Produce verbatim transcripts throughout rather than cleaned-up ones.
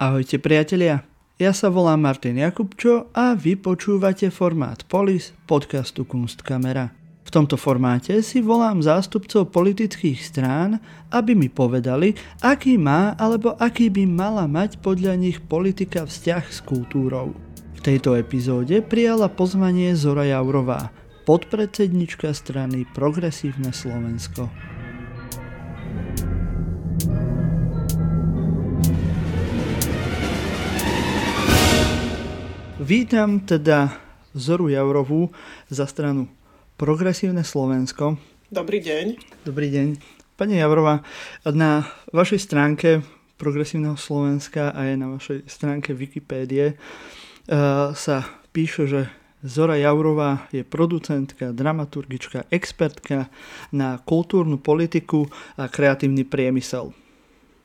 Ahojte priatelia, ja sa volám Martin Jakubčo a vy počúvate formát Polis podcastu Kunstkamera. V tomto formáte si volám zástupcov politických strán, aby mi povedali, aký má alebo aký by mala mať podľa nich politika vzťah s kultúrou. V tejto epizóde prijala pozvanie Zora Jaurová, podpredsednička strany Progresívne Slovensko. Vítam teda Zoru Jaurovú za stranu Progresívne Slovensko. Dobrý deň. Dobrý deň. Pani Jaurová, na vašej stránke Progresívneho Slovenska a aj na vašej stránke Wikipédie uh, sa píše, že Zora Jaurová je producentka, dramaturgička, expertka na kultúrnu politiku a kreatívny priemysel.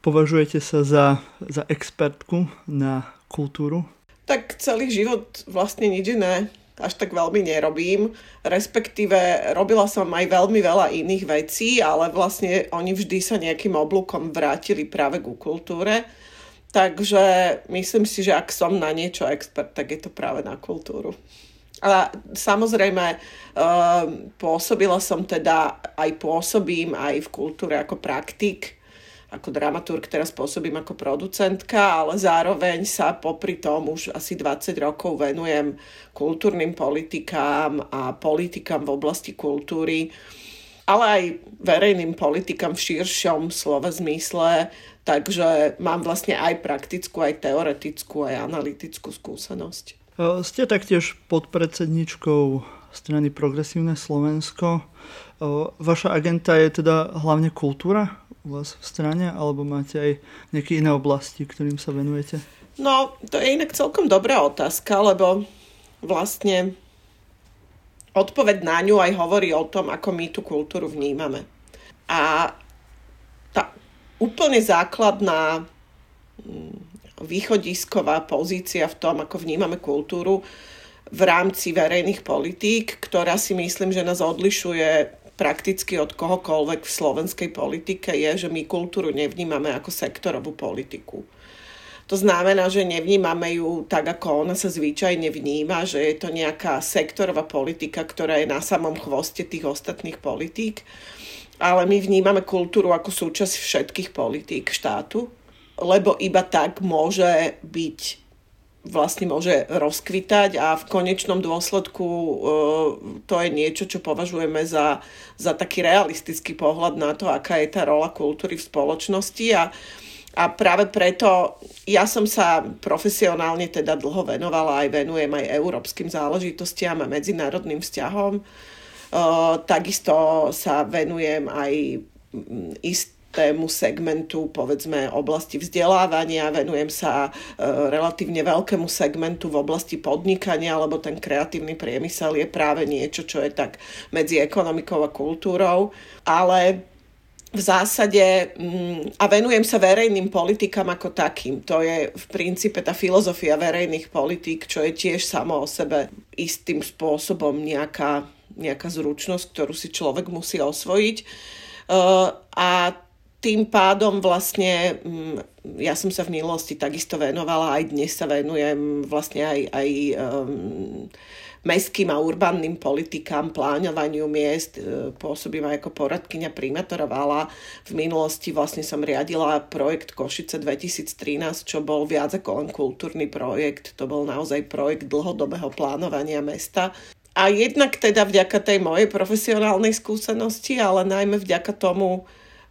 Považujete sa za, za expertku na kultúru? Tak celý život vlastne nič iné až tak veľmi nerobím, respektíve robila som aj veľmi veľa iných vecí, ale vlastne oni vždy sa nejakým oblúkom vrátili práve ku kultúre, takže myslím si, že ak som na niečo expert, tak je to práve na kultúru. A samozrejme pôsobila som teda aj pôsobím aj v kultúre ako praktik, ako dramaturg teraz pôsobím ako producentka, ale zároveň sa popri tom už asi dvadsať rokov venujem kultúrnym politikám a politikám v oblasti kultúry, ale aj verejným politikám v širšom slova zmysle, takže mám vlastne aj praktickú, aj teoretickú, aj analytickú skúsenosť. Ste taktiež podpredsedničkou strany Progresívne Slovensko. Vaša agenda je teda hlavne kultúra u vás v strane, alebo máte aj nejaké iné oblasti, ktorým sa venujete? No, to je inak celkom dobrá otázka, lebo vlastne odpoveď na ňu aj hovorí o tom, ako my tú kultúru vnímame. A tá úplne základná východisková pozícia v tom, ako vnímame kultúru v rámci verejných politík, ktorá si myslím, že nás odlišuje prakticky od kohokoľvek v slovenskej politike, je, že my kultúru nevnímame ako sektorovú politiku. To znamená, že nevnímame ju tak, ako ona sa zvyčajne vníma, že je to nejaká sektorová politika, ktorá je na samom chvoste tých ostatných politík, ale my vnímame kultúru ako súčasť všetkých politík štátu, lebo iba tak môže byť vlastne môže rozkvitať a v konečnom dôsledku uh, to je niečo, čo považujeme za, za taký realistický pohľad na to, aká je tá rola kultúry v spoločnosti a, a práve preto ja som sa profesionálne teda dlho venovala aj venujem aj európskym záležitostiam a medzinárodným vzťahom. Uh, takisto sa venujem aj ist tému segmentu, povedzme, oblasti vzdelávania, venujem sa e, relatívne veľkému segmentu v oblasti podnikania, lebo ten kreatívny priemysel je práve niečo, čo je tak medzi ekonomikou a kultúrou, ale v zásade mm, a venujem sa verejným politikám ako takým. To je v princípe tá filozofia verejných politík, čo je tiež samo o sebe istým spôsobom nejaká, nejaká zručnosť, ktorú si človek musí osvojiť. E, a tým pádom vlastne, ja som sa v minulosti takisto venovala, aj dnes sa venujem vlastne aj, aj um, mestským a urbánnym politikám, plánovaniu miest, pôsobím aj ako poradkyňa primátorovala. V minulosti vlastne som riadila projekt Košice dvetisíc trinásť, čo bol viac ako len kultúrny projekt, to bol naozaj projekt dlhodobého plánovania mesta. A jednak teda vďaka tej mojej profesionálnej skúsenosti, ale najmä vďaka tomu,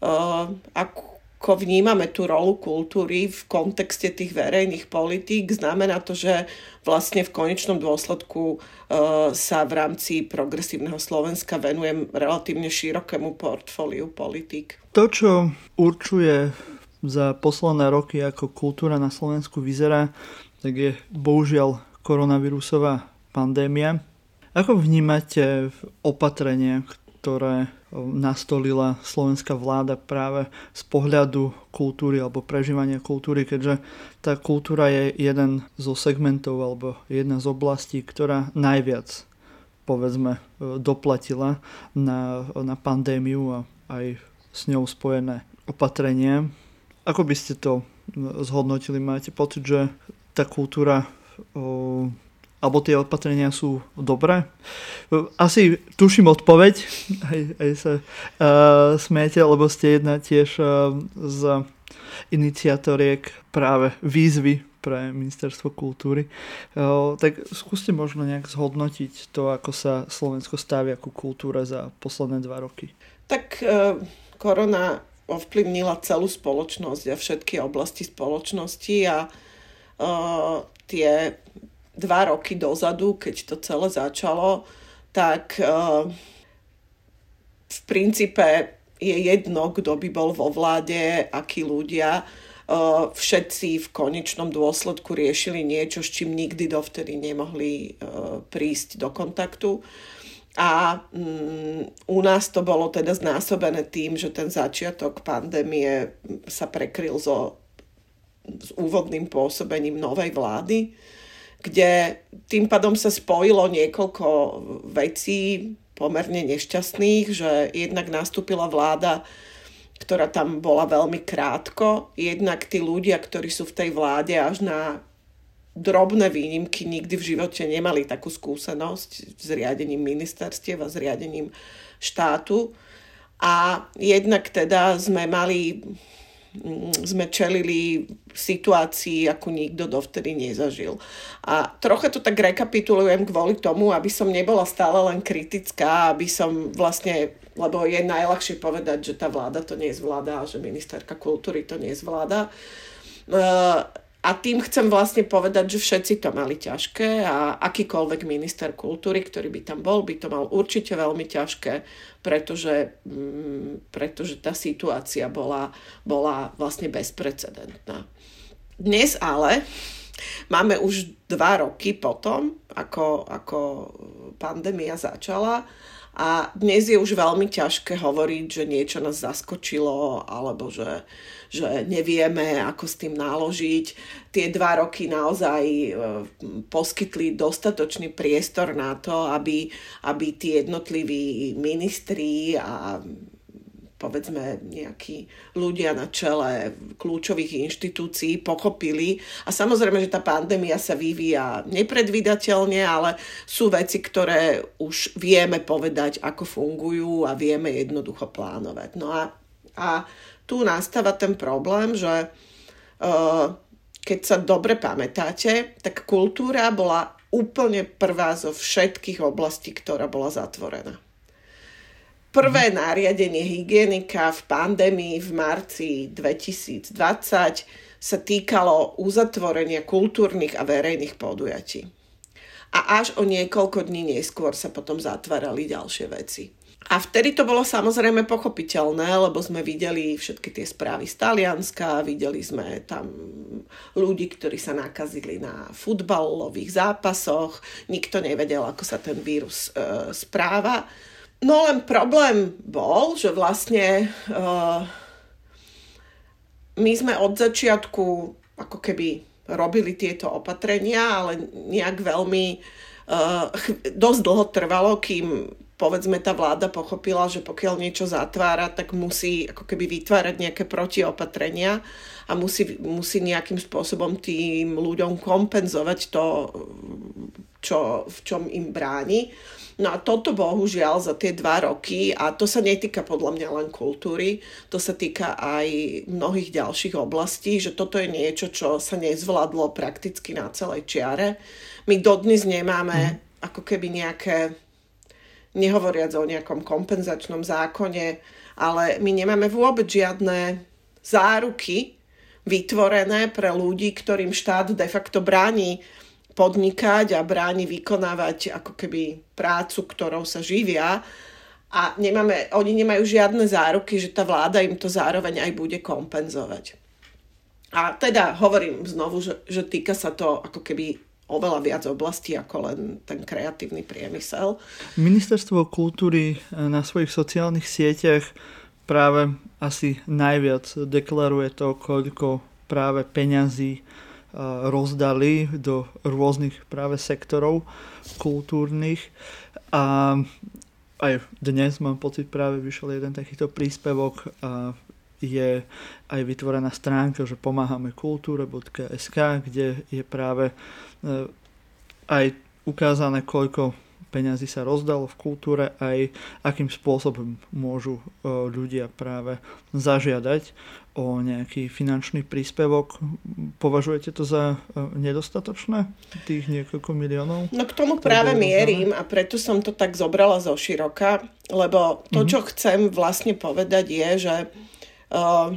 Uh, ako vnímame tú rolu kultúry v kontexte tých verejných politík, znamená to, že vlastne v konečnom dôsledku uh, sa v rámci Progresívneho Slovenska venujem relatívne širokému portfóliu politík. To, čo určuje za posledné roky, ako kultúra na Slovensku vyzerá, tak je bohužiaľ koronavírusová pandémia. Ako vnímate opatrenie, ktoré nastolila slovenská vláda práve z pohľadu kultúry alebo prežívania kultúry, keďže tá kultúra je jeden zo segmentov alebo jedna z oblastí, ktorá najviac, povedzme, doplatila na, na pandémiu a aj s ňou spojené opatrenie. Ako by ste to zhodnotili? Máte pocit, že tá kultúra o, alebo tie opatrenia sú dobré? Asi tuším odpoveď, aj, aj sa uh, smiete, lebo ste jedna tiež uh, z iniciatoriek práve výzvy pre Ministerstvo kultúry. Uh, tak skúste možno nejak zhodnotiť to, ako sa Slovensko stavia ku kultúre za posledné dva roky. Tak uh, korona ovplyvnila celú spoločnosť a všetky oblasti spoločnosti a uh, tie dva roky dozadu, keď to celé začalo, tak uh, v princípe je jedno, kto by bol vo vláde, akí ľudia. Uh, všetci v konečnom dôsledku riešili niečo, s čím nikdy dovtedy nemohli uh, prísť do kontaktu. A um, u nás to bolo teda znásobené tým, že ten začiatok pandémie sa prekryl so, s úvodným pôsobením novej vlády, kde tým pádom sa spojilo niekoľko vecí pomerne nešťastných, že jednak nastúpila vláda, ktorá tam bola veľmi krátko. Jednak tí ľudia, ktorí sú v tej vláde, až na drobné výnimky nikdy v živote nemali takú skúsenosť s riadením ministerstiev a s riadením štátu. A jednak teda sme mali, sme čelili situácii, akú nikto dovtedy nezažil. A trocha to tak rekapitulujem kvôli tomu, aby som nebola stále len kritická, aby som vlastne, lebo je najľahšie povedať, že tá vláda to nezvláda a že ministerka kultúry to nezvláda. A tým chcem vlastne povedať, že všetci to mali ťažké a akýkoľvek minister kultúry, ktorý by tam bol, by to mal určite veľmi ťažké, pretože, pretože tá situácia bola, bola vlastne bezprecedentná. Dnes ale máme už dva roky potom, ako, ako pandémia začala, a dnes je už veľmi ťažké hovoriť, že niečo nás zaskočilo alebo že, že nevieme, ako s tým náložiť. Tie dva roky naozaj poskytli dostatočný priestor na to, aby, aby tí jednotliví ministri a povedzme nejakí ľudia na čele kľúčových inštitúcií pochopili. A samozrejme, že tá pandémia sa vyvíja nepredvídateľne, ale sú veci, ktoré už vieme povedať, ako fungujú a vieme jednoducho plánovať. No a, a tu nastáva ten problém, že uh, keď sa dobre pamätáte, tak kultúra bola úplne prvá zo všetkých oblastí, ktorá bola zatvorená. Prvé nariadenie hygienika v pandémii v marci dvetisícdvadsať sa týkalo uzatvorenia kultúrnych a verejných podujatí. A až o niekoľko dní neskôr sa potom zatvárali ďalšie veci. A vtedy to bolo samozrejme pochopiteľné, lebo sme videli všetky tie správy z Talianska, videli sme tam ľudí, ktorí sa nakazili na futbalových zápasoch, nikto nevedel, ako sa ten vírus e, správa. No len problém bol, že vlastne uh, my sme od začiatku ako keby robili tieto opatrenia, ale nejak veľmi uh, dosť dlho trvalo, kým povedzme tá vláda pochopila, že pokiaľ niečo zatvára, tak musí ako keby vytvárať nejaké protiopatrenia a musí, musí nejakým spôsobom tým ľuďom kompenzovať to, čo, v čom im bráni. No a toto bohužiaľ za tie dva roky, a to sa netýka podľa mňa len kultúry, to sa týka aj mnohých ďalších oblastí, že toto je niečo, čo sa nezvládlo prakticky na celej čiare. My dodnes nemáme ako keby nejaké, nehovoriac o nejakom kompenzačnom zákone, ale my nemáme vôbec žiadne záruky vytvorené pre ľudí, ktorým štát de facto bráni podnikať a bráni vykonávať ako keby prácu, ktorou sa živia, a nemáme, oni nemajú žiadne záruky, že tá vláda im to zároveň aj bude kompenzovať. A teda hovorím znovu, že, že týka sa to ako keby oveľa viac oblastí ako len ten kreatívny priemysel. Ministerstvo kultúry na svojich sociálnych sieťach práve asi najviac deklaruje to, koľko práve peňazí rozdali do rôznych práve sektorov kultúrnych, a aj dnes mám pocit, práve vyšiel jeden takýto príspevok a je aj vytvorená stránka, že pomáhame kultúre bodka es ká, kde je práve aj ukázané, koľko peňazí sa rozdalo v kultúre, aj akým spôsobom môžu ľudia práve zažiadať o nejaký finančný príspevok. Považujete to za nedostatočné, tých niekoľko miliónov? No k tomu práve mierim a preto som to tak zobrala zo široka, lebo to, mm-hmm. čo chcem vlastne povedať je, že uh,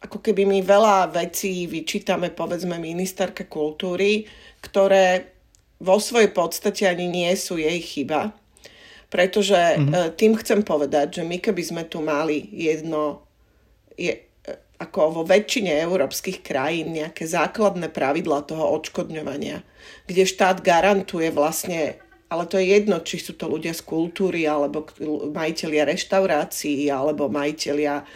ako keby my veľa vecí vyčítame, povedzme, ministerke kultúry, ktoré vo svojej podstate ani nie sú jej chyba. Pretože mm-hmm. tým chcem povedať, že my keby sme tu mali jedno, je, ako vo väčšine európskych krajín, nejaké základné pravidlá toho odškodňovania, kde štát garantuje vlastne, ale to je jedno, či sú to ľudia z kultúry, alebo majitelia reštaurácií, alebo majitelia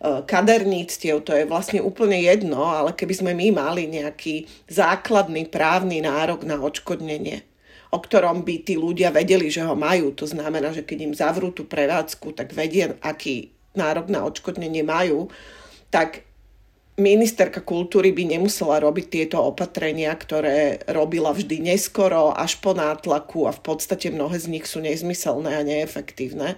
kaderníctiev, to je vlastne úplne jedno, ale keby sme my mali nejaký základný právny nárok na odškodnenie, o ktorom by tí ľudia vedeli, že ho majú. To znamená, že keď im zavrú tú prevádzku, tak vedia, aký nárok na odškodnenie majú, tak ministerka kultúry by nemusela robiť tieto opatrenia, ktoré robila vždy neskoro, až po nátlaku a v podstate mnohé z nich sú nezmyselné a neefektívne,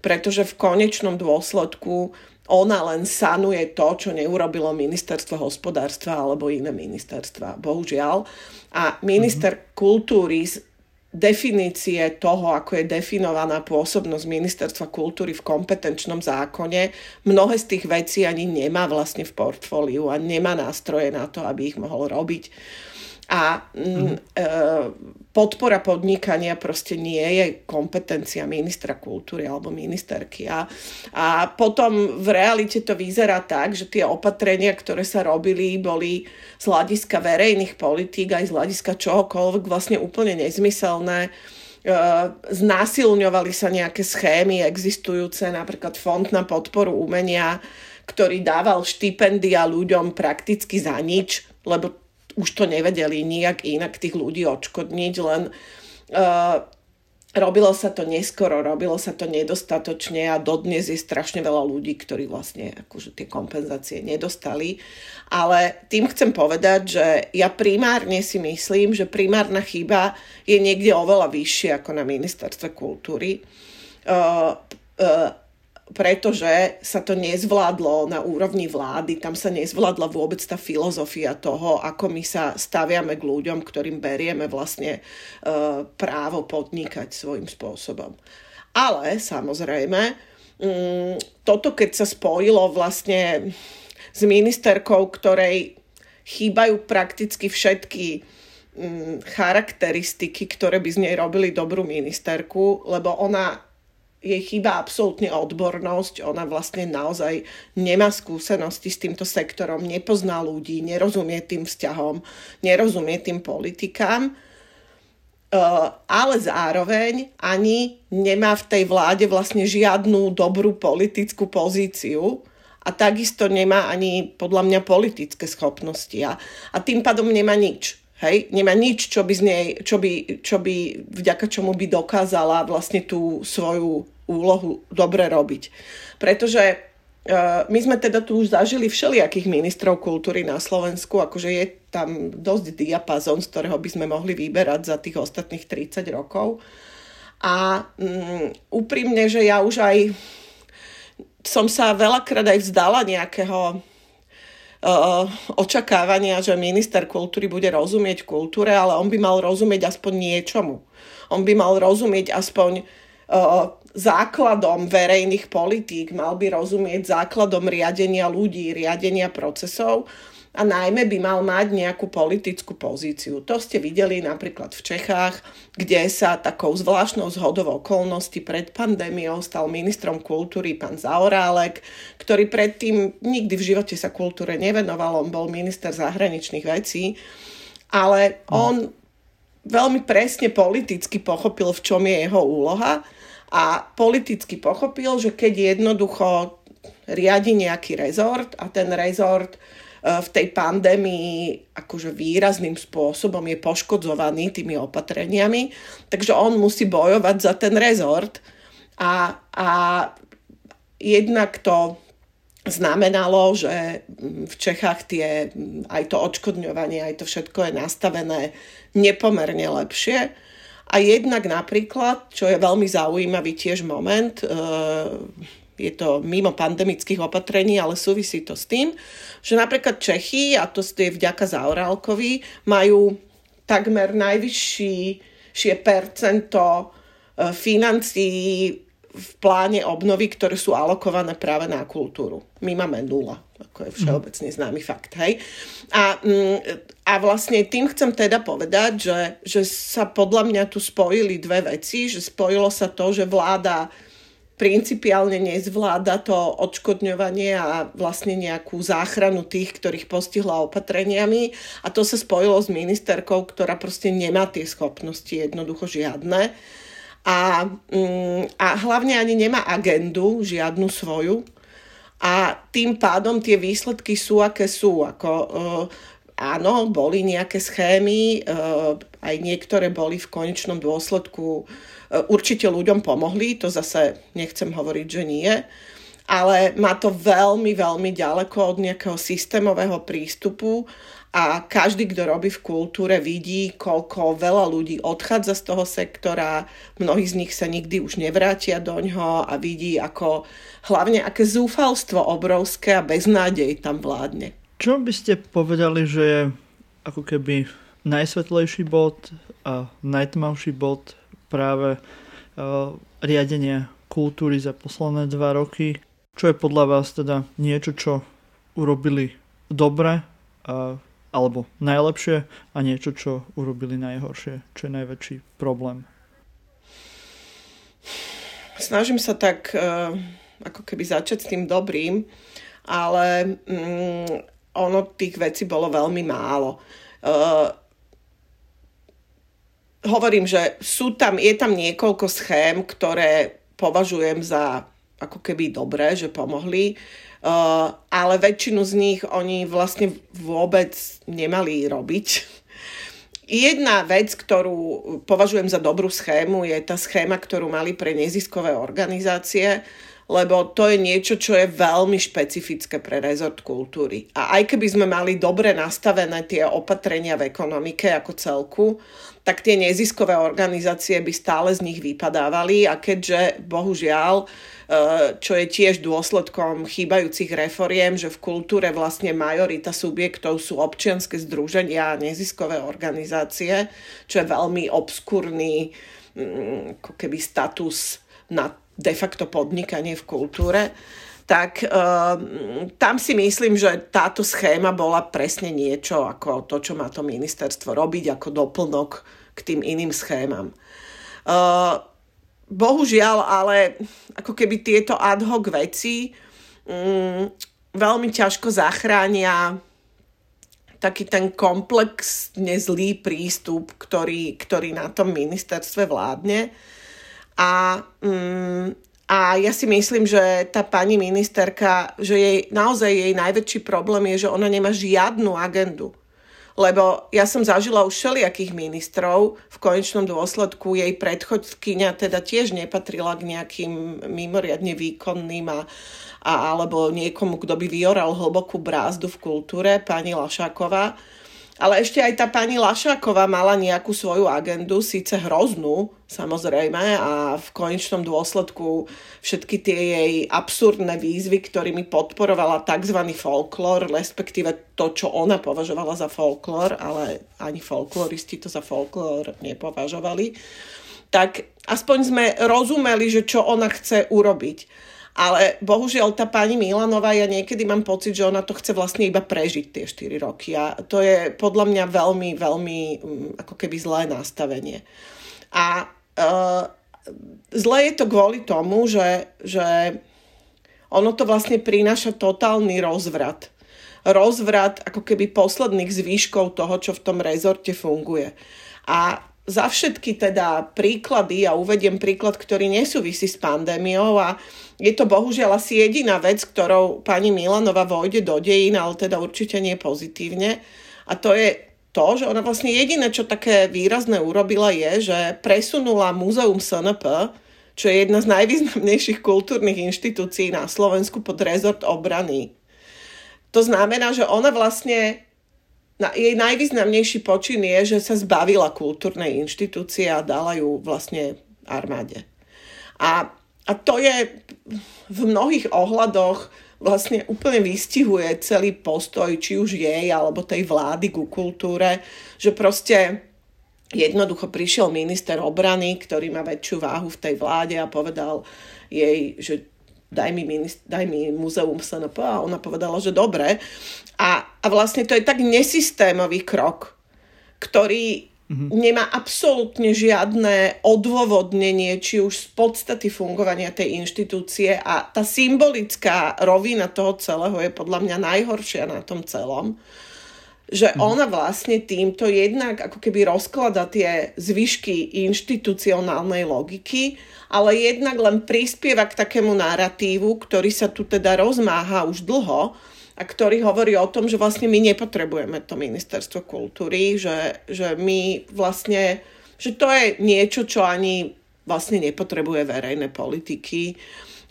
pretože v konečnom dôsledku ona len sanuje to, čo neurobilo ministerstvo hospodárstva alebo iné ministerstva, bohužiaľ. A minister mm-hmm. kultúry z definície toho, ako je definovaná pôsobnosť ministerstva kultúry v kompetenčnom zákone, mnohé z tých vecí ani nemá vlastne v portfóliu a nemá nástroje na to, aby ich mohol robiť. A mm, e, podpora podnikania proste nie je kompetencia ministra kultúry alebo ministerky. A, a potom v realite to vyzerá tak, že tie opatrenia, ktoré sa robili, boli z hľadiska verejných politík aj z hľadiska čohokoľvek vlastne úplne nezmyselné. E, znásilňovali sa nejaké schémy existujúce, napríklad Fond na podporu umenia, ktorý dával štipendia ľuďom prakticky za nič, lebo už to nevedeli nijak inak tých ľudí odškodniť, len uh, robilo sa to neskoro, robilo sa to nedostatočne a dodnes je strašne veľa ľudí, ktorí vlastne akože tie kompenzácie nedostali. Ale tým chcem povedať, že ja primárne si myslím, že primárna chyba je niekde oveľa vyššia ako na ministerstve kultúry, uh, uh, pretože sa to nezvládlo na úrovni vlády, tam sa nezvládla vôbec tá filozofia toho, ako my sa staviame k ľuďom, ktorým berieme vlastne e, právo podnikať svojím spôsobom. Ale samozrejme, m, toto keď sa spojilo vlastne s ministerkou, ktorej chýbajú prakticky všetky m, charakteristiky, ktoré by z nej robili dobrú ministerku, lebo ona... jej chýba absolútne odbornosť, ona vlastne naozaj nemá skúsenosti s týmto sektorom, nepozná ľudí, nerozumie tým vzťahom, nerozumie tým politikám, ale zároveň ani nemá v tej vláde vlastne žiadnu dobrú politickú pozíciu a takisto nemá ani podľa mňa politické schopnosti a, a tým pádom nemá nič. Hej, nemá nič, čo by z nej, čo by, čo by, vďaka čomu by dokázala vlastne tú svoju úlohu dobre robiť. Pretože e, my sme teda tu už zažili všelijakých ministrov kultúry na Slovensku, akože je tam dosť diapazón, z ktorého by sme mohli vyberať za tých ostatných tridsať rokov. A mm, úprimne, že ja už aj som sa veľakrát aj vzdala nejakého očakávania, že minister kultúry bude rozumieť kultúre, ale on by mal rozumieť aspoň niečomu. On by mal rozumieť aspoň uh, základom verejných politík, mal by rozumieť základom riadenia ľudí, riadenia procesov a najmä by mal mať nejakú politickú pozíciu. To ste videli napríklad v Čechách, kde sa takou zvláštnou zhodou okolností pred pandémiou stal ministrom kultúry pán Zaorálek, ktorý predtým nikdy v živote sa kultúre nevenoval, on bol minister zahraničných vecí, ale on veľmi presne politicky pochopil, v čom je jeho úloha a politicky pochopil, že keď jednoducho riadi nejaký rezort a ten rezort v tej pandémii akože výrazným spôsobom je poškodzovaný tými opatreniami, takže on musí bojovať za ten rezort a, a jednak to znamenalo, že v Čechách tie, aj to odškodňovanie, aj to všetko je nastavené nepomerne lepšie. A jednak napríklad, čo je veľmi zaujímavý tiež moment, je to mimo pandemických opatrení, ale súvisí to s tým, že napríklad Čechy, a to je vďaka Zaorálkovi, majú takmer najvyššie percento financií v pláne obnovy, ktoré sú alokované práve na kultúru. My máme nula, ako je všeobecne známy fakt. Hej? A, a vlastne tým chcem teda povedať, že, že sa podľa mňa tu spojili dve veci, že spojilo sa to, že vláda principiálne nezvláda to odškodňovanie a vlastne nejakú záchranu tých, ktorých postihla opatreniami. A to sa spojilo s ministerkou, ktorá proste nemá tie schopnosti, jednoducho žiadne. A, a hlavne ani nemá agendu, žiadnu svoju. A tým pádom tie výsledky sú, aké sú. Ako, uh, áno, boli nejaké schémy, uh, aj niektoré boli v konečnom dôsledku. Uh, určite ľuďom pomohli, to zase nechcem hovoriť, že nie. Ale má to veľmi, veľmi ďaleko od nejakého systémového prístupu. A každý, kto robí v kultúre, vidí, koľko veľa ľudí odchádza z toho sektora, mnohí z nich sa nikdy už nevrátia doňho a vidí, ako hlavne aké zúfalstvo obrovské a beznádej tam vládne. Čo by ste povedali, že je ako keby najsvetlejší bod a najtmavší bod práve uh, riadenia kultúry za posledné dva roky? Čo je podľa vás teda niečo, čo urobili dobre a alebo najlepšie a niečo, čo urobili najhoršie, čo je najväčší problém? Snažím sa tak ako keby začať s tým dobrým, ale mm, ono tých vecí bolo veľmi málo. Uh, hovorím, že sú tam, je tam niekoľko schém, ktoré považujem za ako keby dobré, že pomohli. Uh, ale väčšinu z nich oni vlastne vôbec nemali robiť. Jedna vec, ktorú považujem za dobrú schému, je tá schéma, ktorú mali pre neziskové organizácie, lebo to je niečo, čo je veľmi špecifické pre rezort kultúry. A aj keby sme mali dobre nastavené tie opatrenia v ekonomike ako celku, tak tie neziskové organizácie by stále z nich vypadávali. A keďže, bohužiaľ, čo je tiež dôsledkom chýbajúcich reforiem, že v kultúre vlastne majorita subjektov sú občianske združenia a neziskové organizácie, čo je veľmi obskurný ako keby status na de facto podnikanie v kultúre, tak e, tam si myslím, že táto schéma bola presne niečo ako to, čo má to ministerstvo robiť ako doplnok k tým iným schémam. E, Bohužiaľ, ale ako keby tieto ad hoc veci um, veľmi ťažko zachránia taký ten komplexne zlý prístup, ktorý, ktorý na tom ministerstve vládne. A, um, a ja si myslím, že tá pani ministerka, že jej, naozaj jej najväčší problém je, že ona nemá žiadnu agendu. Lebo ja som zažila už všelijakých ministrov, v konečnom dôsledku jej predchodkyňa teda tiež nepatrila k nejakým mimoriadne výkonným a, a, alebo niekomu, kto by vyoral hlbokú brázdu v kultúre, pani Lašáková. Ale ešte aj tá pani Lašáková mala nejakú svoju agendu, síce hroznú, samozrejme, a v konečnom dôsledku všetky tie jej absurdné výzvy, ktorými podporovala tzv. Folklór, respektíve to, čo ona považovala za folklór, ale ani folkloristi to za folklór nepovažovali, tak aspoň sme rozumeli, že čo ona chce urobiť. Ale bohužiaľ tá pani Milanová, ja niekedy mám pocit, že ona to chce vlastne iba prežiť tie štyri roky. A to je podľa mňa veľmi, veľmi ako keby zlé nastavenie. A uh, zlé je to kvôli tomu, že, že ono to vlastne prináša totálny rozvrat. Rozvrat ako keby posledných zvýškov toho, čo v tom rezorte funguje. A za všetky teda príklady, ja uvediem príklad, ktorý nesúvisí s pandémiou a je to bohužiaľ asi jediná vec, ktorou pani Milanová vojde do dejín, ale teda určite nie pozitívne. A to je to, že ona vlastne jediné, čo také výrazné urobila, je, že presunula Múzeum es en pé, čo je jedna z najvýznamnejších kultúrnych inštitúcií na Slovensku pod rezort obrany. To znamená, že ona vlastne, jej najvýznamnejší počin je, že sa zbavila kultúrnej inštitúcie a dala ju vlastne armáde. A, a to je v mnohých ohľadoch vlastne úplne vystihuje celý postoj, či už jej, alebo tej vlády ku kultúre, že proste jednoducho prišiel minister obrany, ktorý má väčšiu váhu v tej vláde a povedal jej, že daj mi, minist- daj mi Múzeum es en pé, a ona povedala, že dobre. A, a vlastne to je tak nesystémový krok, ktorý mm-hmm. nemá absolútne žiadne odôvodnenie, či už z podstaty fungovania tej inštitúcie, a tá symbolická rovina toho celého je podľa mňa najhoršia na tom celom. Že ona vlastne týmto jednak ako keby rozklada tie zvyšky inštitucionálnej logiky, ale jednak len prispieva k takému narratívu, ktorý sa tu teda rozmáha už dlho a ktorý hovorí o tom, že vlastne my nepotrebujeme to ministerstvo kultúry, že, že my vlastne, že to je niečo, čo ani vlastne nepotrebuje verejné politiky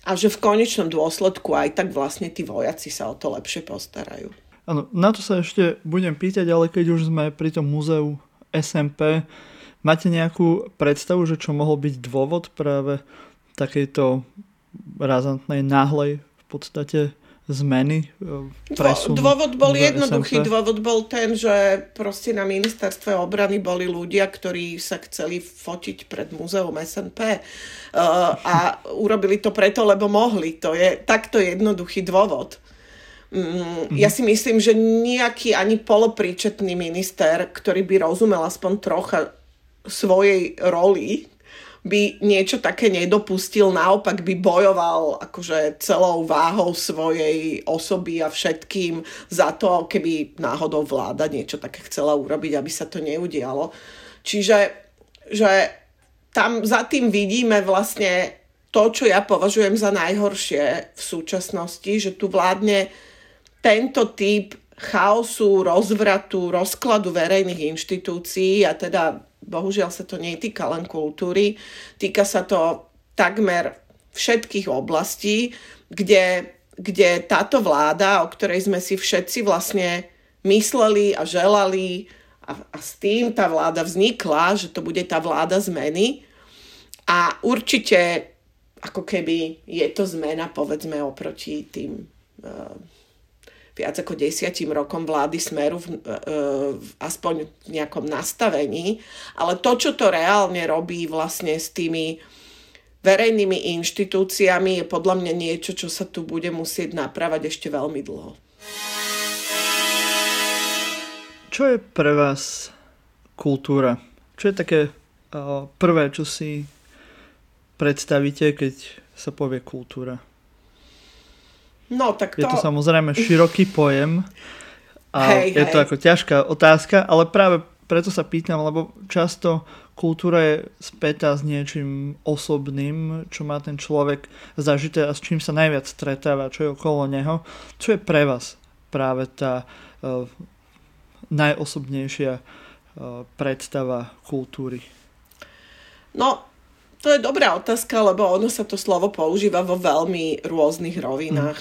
a že v konečnom dôsledku aj tak vlastne tí vojaci sa o to lepšie postarajú. Áno, na to sa ešte budem pýtať, ale keď už sme pri tom múzeu es en pé, máte nejakú predstavu, že čo mohol byť dôvod práve takejto razantnej, náhlej v podstate zmeny? Presunu dôvod bol jednoduchý, es en pé? Dôvod bol ten, že proste na ministerstve obrany boli ľudia, ktorí sa chceli fotiť pred múzeum es en pé a urobili to preto, lebo mohli. To je takto jednoduchý dôvod. Ja si myslím, že nejaký ani polopríčetný minister, ktorý by rozumel aspoň trocha svojej roli, by niečo také nedopustil, naopak by bojoval akože celou váhou svojej osoby a všetkým za to, keby náhodou vláda niečo také chcela urobiť, aby sa to neudialo. Čiže že tam za tým vidíme vlastne to, čo ja považujem za najhoršie v súčasnosti, že tu vládne tento typ chaosu, rozvratu, rozkladu verejných inštitúcií, a teda bohužiaľ sa to netýka len kultúry, týka sa to takmer všetkých oblastí, kde, kde táto vláda, o ktorej sme si všetci vlastne mysleli a želali, a, a s tým tá vláda vznikla, že to bude tá vláda zmeny, a určite ako keby je to zmena, povedzme, oproti tým výsledom, viac ako desiatim rokom vlády Smeru, v, v, aspoň v nejakom nastavení. Ale to, čo to reálne robí vlastne s tými verejnými inštitúciami, je podľa mňa niečo, čo sa tu bude musieť napravať ešte veľmi dlho. Čo je pre vás kultúra? Čo je také uh, prvé, čo si predstavíte, keď sa povie kultúra? No, tak to... Je to samozrejme široký pojem a hej, je hej. to ako ťažká otázka, ale práve preto sa pýtam, lebo často kultúra je spätá s niečím osobným, čo má ten človek zažité a s čím sa najviac stretáva, čo je okolo neho. Čo je pre vás práve tá uh, najosobnejšia uh, predstava kultúry? No, to je dobrá otázka, lebo ono sa to slovo používa vo veľmi rôznych rovinách.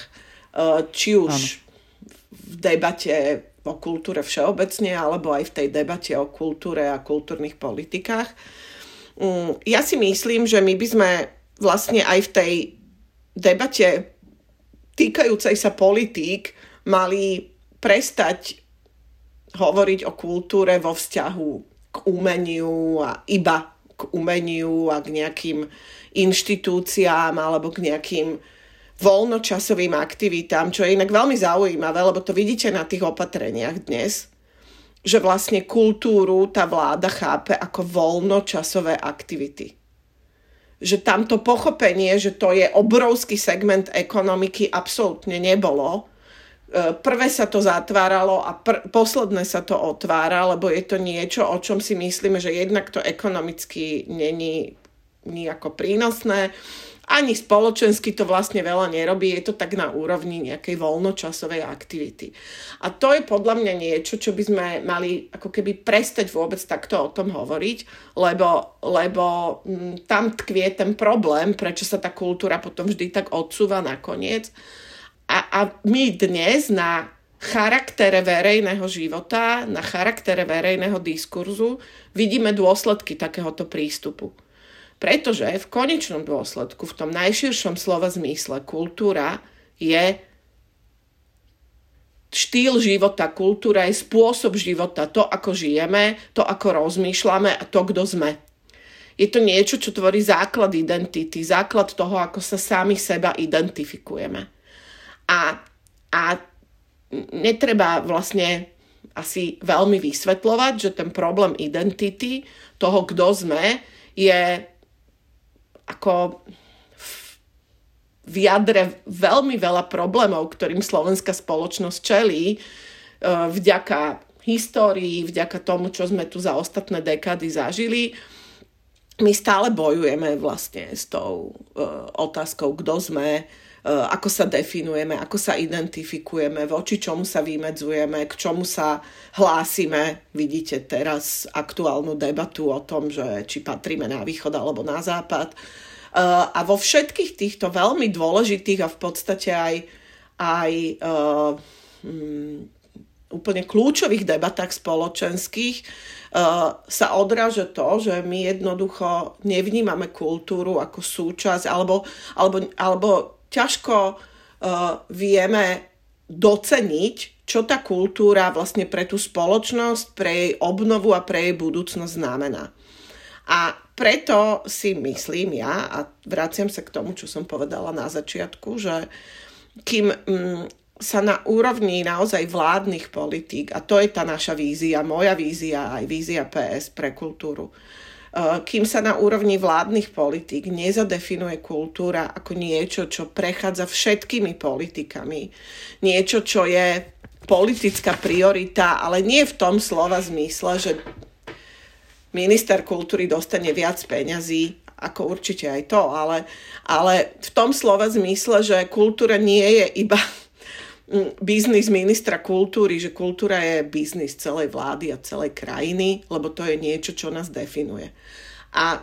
Mm. Či už ano. v debate o kultúre všeobecne, alebo aj v tej debate o kultúre a kultúrnych politikách. Ja si myslím, že my by sme vlastne aj v tej debate týkajúcej sa politík mali prestať hovoriť o kultúre vo vzťahu k umeniu a iba k umeniu a k nejakým inštitúciám alebo k nejakým voľnočasovým aktivitám, čo je inak veľmi zaujímavé, lebo to vidíte na tých opatreniach dnes, že vlastne kultúru tá vláda chápe ako voľnočasové aktivity. Že tamto pochopenie, že to je obrovský segment ekonomiky, absolútne nebolo. Prvé sa to zatváralo a pr- posledné sa to otvára, lebo je to niečo, o čom si myslíme, že jednak to ekonomicky není nejako prínosné Ani spoločensky to vlastne veľa nerobí, je to tak na úrovni nejakej voľnočasovej aktivity. A to je podľa mňa niečo, čo by sme mali ako keby prestať vôbec takto o tom hovoriť, lebo, lebo tam tkvie ten problém, prečo sa tá kultúra potom vždy tak odsúva nakoniec. A, a my dnes na charaktere verejného života, na charaktere verejného diskurzu vidíme dôsledky takéhoto prístupu. Pretože v konečnom dôsledku, v tom najširšom slova zmysle, kultúra je štýl života, kultúra je spôsob života, to, ako žijeme, to, ako rozmýšľame a to, kto sme. Je to niečo, čo tvorí základ identity, základ toho, ako sa sami seba identifikujeme. A, a netreba vlastne asi veľmi vysvetľovať, že ten problém identity, toho, kto sme, je ako v jadre veľmi veľa problémov, ktorým slovenská spoločnosť čelí vďaka histórii, vďaka tomu, čo sme tu za ostatné dekády zažili. My stále bojujeme vlastne s tou otázkou, kto sme, ako sa definujeme, ako sa identifikujeme, voči čomu sa vymedzujeme, k čomu sa hlásime. Vidíte teraz aktuálnu debatu o tom, že či patríme na východ alebo na západ. A vo všetkých týchto veľmi dôležitých a v podstate aj, aj uh, um, úplne kľúčových debatách spoločenských uh, sa odráža to, že my jednoducho nevnímame kultúru ako súčasť alebo, alebo, alebo ťažko uh, vieme doceniť, čo tá kultúra vlastne pre tú spoločnosť, pre jej obnovu a pre jej budúcnosť znamená. A preto si myslím ja, a vraciam sa k tomu, čo som povedala na začiatku, že kým mm, sa na úrovni naozaj vládnych politík, a to je tá naša vízia, moja vízia, aj vízia pé es pre kultúru, kým sa na úrovni vládnych politík nezadefinuje kultúra ako niečo, čo prechádza všetkými politikami. Niečo, čo je politická priorita, ale nie v tom slova zmysle, že minister kultúry dostane viac peňazí, ako určite aj to, ale, ale v tom slova zmysle, že kultúra nie je iba biznis ministra kultúry, že kultúra je biznis celej vlády a celej krajiny, lebo to je niečo, čo nás definuje. A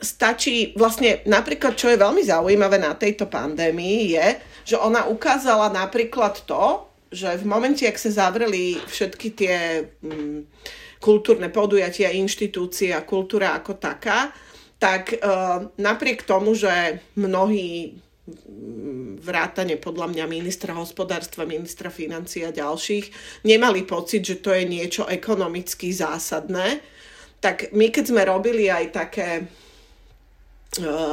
stačí vlastne, napríklad, čo je veľmi zaujímavé na tejto pandémii je, že ona ukázala napríklad to, že v momente, ak sa zavreli všetky tie mm, kultúrne podujatia, inštitúcie a kultúra ako taká, tak e, napriek tomu, že mnohí vrátane podľa mňa ministra hospodárstva, ministra financií a ďalších, nemali pocit, že to je niečo ekonomicky zásadné. Tak my, keď sme robili aj také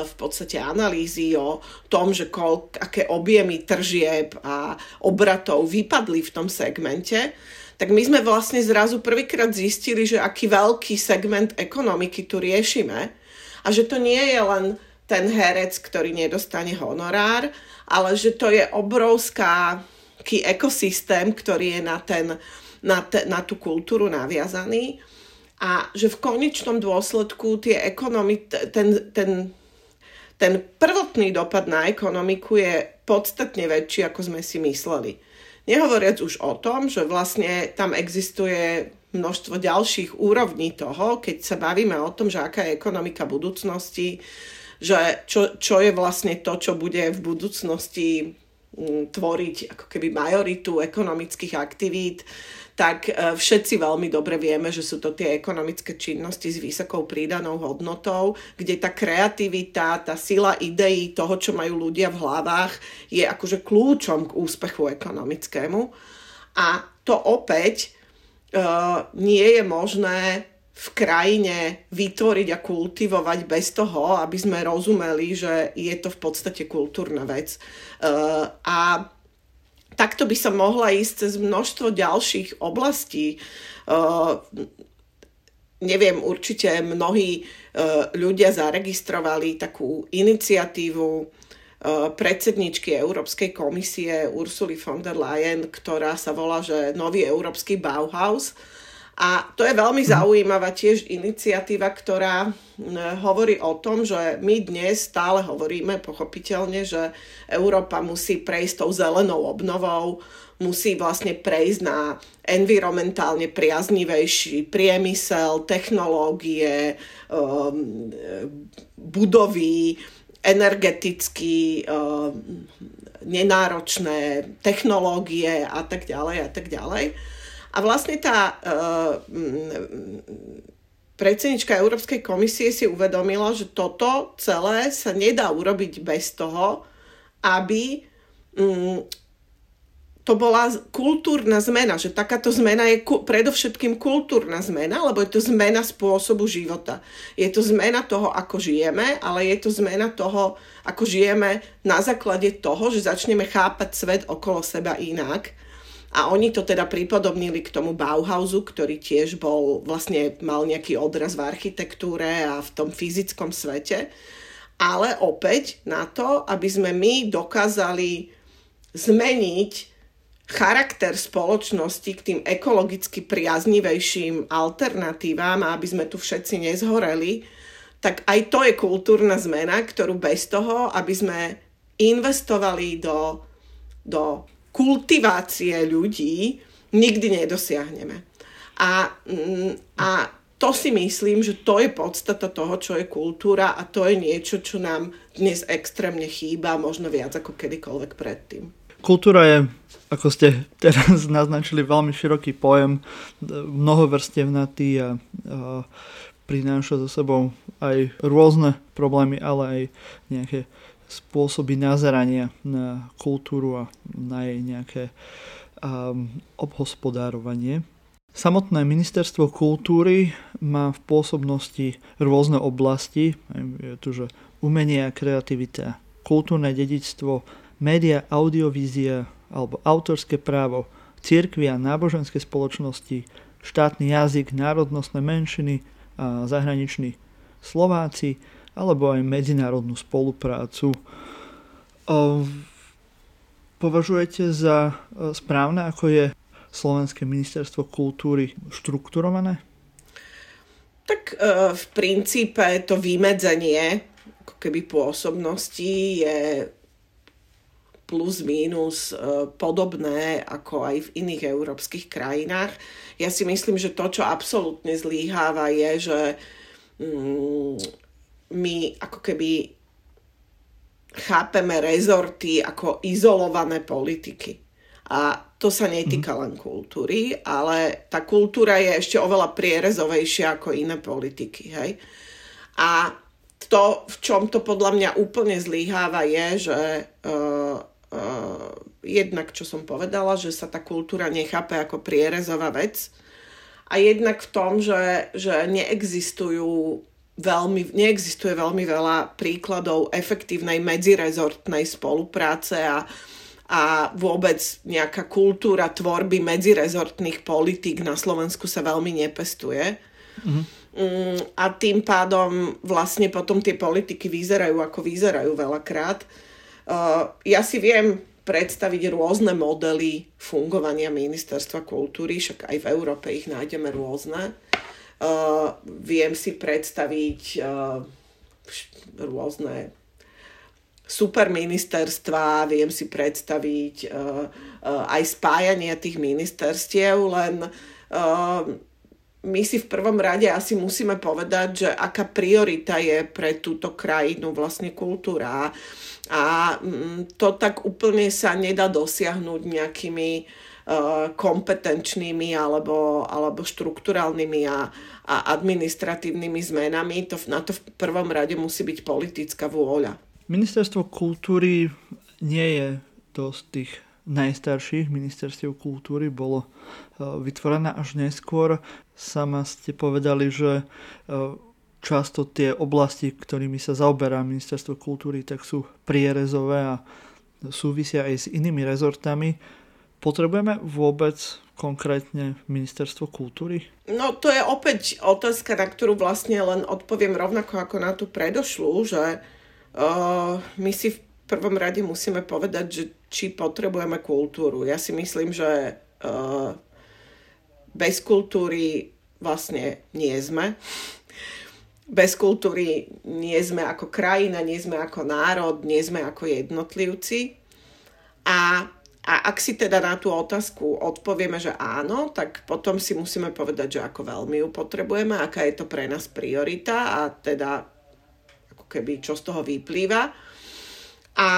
v podstate analýzy o tom, že koľk, aké objemy tržieb a obratov vypadli v tom segmente, tak my sme vlastne zrazu prvýkrát zistili, že aký veľký segment ekonomiky tu riešime a že to nie je len ten herec, ktorý nedostane honorár, ale že to je obrovský ekosystém, ktorý je na, ten, na, te, na tú kultúru naviazaný a že v konečnom dôsledku tie ekonomi, ten, ten, ten prvotný dopad na ekonomiku je podstatne väčší, ako sme si mysleli. Nehovoriac už o tom, že vlastne tam existuje množstvo ďalších úrovní toho, keď sa bavíme o tom, že aká je ekonomika budúcnosti, že čo, čo je vlastne to, čo bude v budúcnosti tvoriť ako keby majoritu ekonomických aktivít, tak všetci veľmi dobre vieme, že sú to tie ekonomické činnosti s vysokou pridanou hodnotou, kde tá kreativita, tá sila ideí toho, čo majú ľudia v hlavách, je akože kľúčom k úspechu ekonomickému. A to opäť uh, nie je možné v krajine vytvoriť a kultivovať bez toho, aby sme rozumeli, že je to v podstate kultúrna vec. Uh, a takto by sa mohla ísť cez množstvo ďalších oblastí. Uh, neviem, určite mnohí uh, ľudia zaregistrovali takú iniciatívu uh, predsedničky Európskej komisie Ursuly von der Leyen, ktorá sa volá, že Nový Európsky Bauhaus. A to je veľmi zaujímavá tiež iniciatíva, ktorá hovorí o tom, že my dnes stále hovoríme pochopiteľne, že Európa musí prejsť tou zelenou obnovou, musí vlastne prejsť na environmentálne priaznivejší priemysel, technológie, budovy, energeticky nenáročné technológie a tak ďalej a tak ďalej. A vlastne tá e, predsednička Európskej komisie si uvedomila, že toto celé sa nedá urobiť bez toho, aby mm, to bola kultúrna zmena, že takáto zmena je ku, predovšetkým kultúrna zmena, lebo je to zmena spôsobu života. Je to zmena toho, ako žijeme, ale je to zmena toho, ako žijeme na základe toho, že začneme chápať svet okolo seba inak. A oni to teda pripodobnili k tomu Bauhausu, ktorý tiež bol, vlastne mal nejaký odraz v architektúre a v tom fyzickom svete. Ale opäť na to, aby sme my dokázali zmeniť charakter spoločnosti k tým ekologicky priaznivejším alternatívam a aby sme tu všetci nezhoreli, tak aj to je kultúrna zmena, ktorú bez toho, aby sme investovali do... do kultivácie ľudí nikdy nedosiahneme. A, a to si myslím, že to je podstata toho, čo je kultúra a to je niečo, čo nám dnes extrémne chýba, možno viac ako kedykoľvek predtým. Kultúra je, ako ste teraz naznačili, veľmi široký pojem, mnohovrstevnatý a, a prináša so sebou aj rôzne problémy, ale aj nejaké spôsoby nazerania na kultúru a na jej nejaké um, obhospodárovanie. Samotné ministerstvo kultúry má v pôsobnosti rôzne oblasti, je tu, že umenie a kreativita, kultúrne dedičstvo, média, audiovízia alebo autorské právo, cirkvi a náboženské spoločnosti, štátny jazyk, národnostné menšiny a zahraniční Slováci, alebo aj medzinárodnú spoluprácu. Považujete za správne, ako je Slovenské ministerstvo kultúry štrukturované? Tak v princípe to vymedzenie ako keby pôsobností je plus mínus podobné ako aj v iných európskych krajinách. Ja si myslím, že to, čo absolútne zlyháva, je, že mm, my ako keby chápeme rezorty ako izolované politiky. A to sa netýka len kultúry, ale tá kultúra je ešte oveľa prierezovejšia ako iné politiky. Hej? A to, v čom to podľa mňa úplne zlyháva, je, že uh, uh, jednak, čo som povedala, že sa tá kultúra nechápe ako prierezová vec. A jednak v tom, že, že neexistujú Veľmi, neexistuje veľmi veľa príkladov efektívnej medzirezortnej spolupráce a, a vôbec nejaká kultúra tvorby medzirezortných politík na Slovensku sa veľmi nepestuje. Mhm. A tým pádom vlastne potom tie politiky vyzerajú ako vyzerajú veľakrát. Ja si viem predstaviť rôzne modely fungovania ministerstva kultúry, však aj v Európe ich nájdeme rôzne. Uh, viem si predstaviť uh, rôzne superministerstvá, viem si predstaviť uh, uh, aj spájanie tých ministerstiev, len uh, my si v prvom rade asi musíme povedať, že aká priorita je pre túto krajinu vlastne kultúra. A um, to tak úplne sa nedá dosiahnuť nejakými kompetenčnými alebo, alebo štrukturálnymi a, a administratívnymi zmenami. To, na to v prvom rade musí byť politická vôľa. Ministerstvo kultúry nie je to z tých najstarších ministerstiev kultúry, bolo vytvorené až neskôr. Sama ste povedali, že často tie oblasti, ktorými sa zaoberá ministerstvo kultúry, tak sú prierezové a súvisia aj s inými rezortami. Potrebujeme vôbec konkrétne ministerstvo kultúry? No to je opäť otázka, na ktorú vlastne len odpoviem rovnako ako na tú predošlú, že uh, my si v prvom rade musíme povedať, že či potrebujeme kultúru. Ja si myslím, že uh, Bez kultúry vlastne nie sme. Bez kultúry nie sme ako krajina, nie sme ako národ, nie sme ako jednotlivci. A, a ak si teda na tú otázku odpovieme, že áno, tak potom si musíme povedať, že ako veľmi ju potrebujeme, aká je to pre nás priorita a teda ako keby čo z toho vyplýva. A,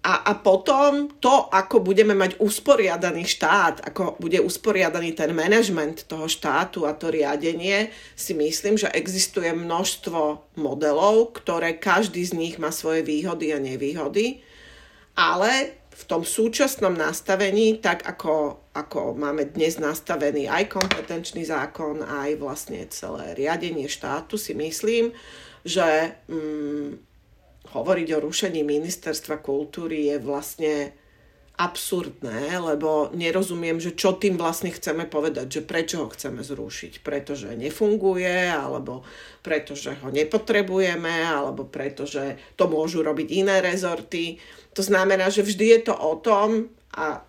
a, a potom to, ako budeme mať usporiadaný štát, ako bude usporiadaný ten manažment toho štátu a to riadenie, si myslím, že existuje množstvo modelov, ktoré každý z nich má svoje výhody a nevýhody, ale v tom súčasnom nastavení, tak ako, ako máme dnes nastavený aj kompetenčný zákon, aj vlastne celé riadenie štátu, si myslím, že hm, hovoriť o rušení ministerstva kultúry je vlastne absurdné, lebo nerozumiem, že čo tým vlastne chceme povedať, že prečo ho chceme zrušiť, pretože nefunguje, alebo pretože ho nepotrebujeme, alebo pretože to môžu robiť iné rezorty. To znamená, že vždy je to o tom, a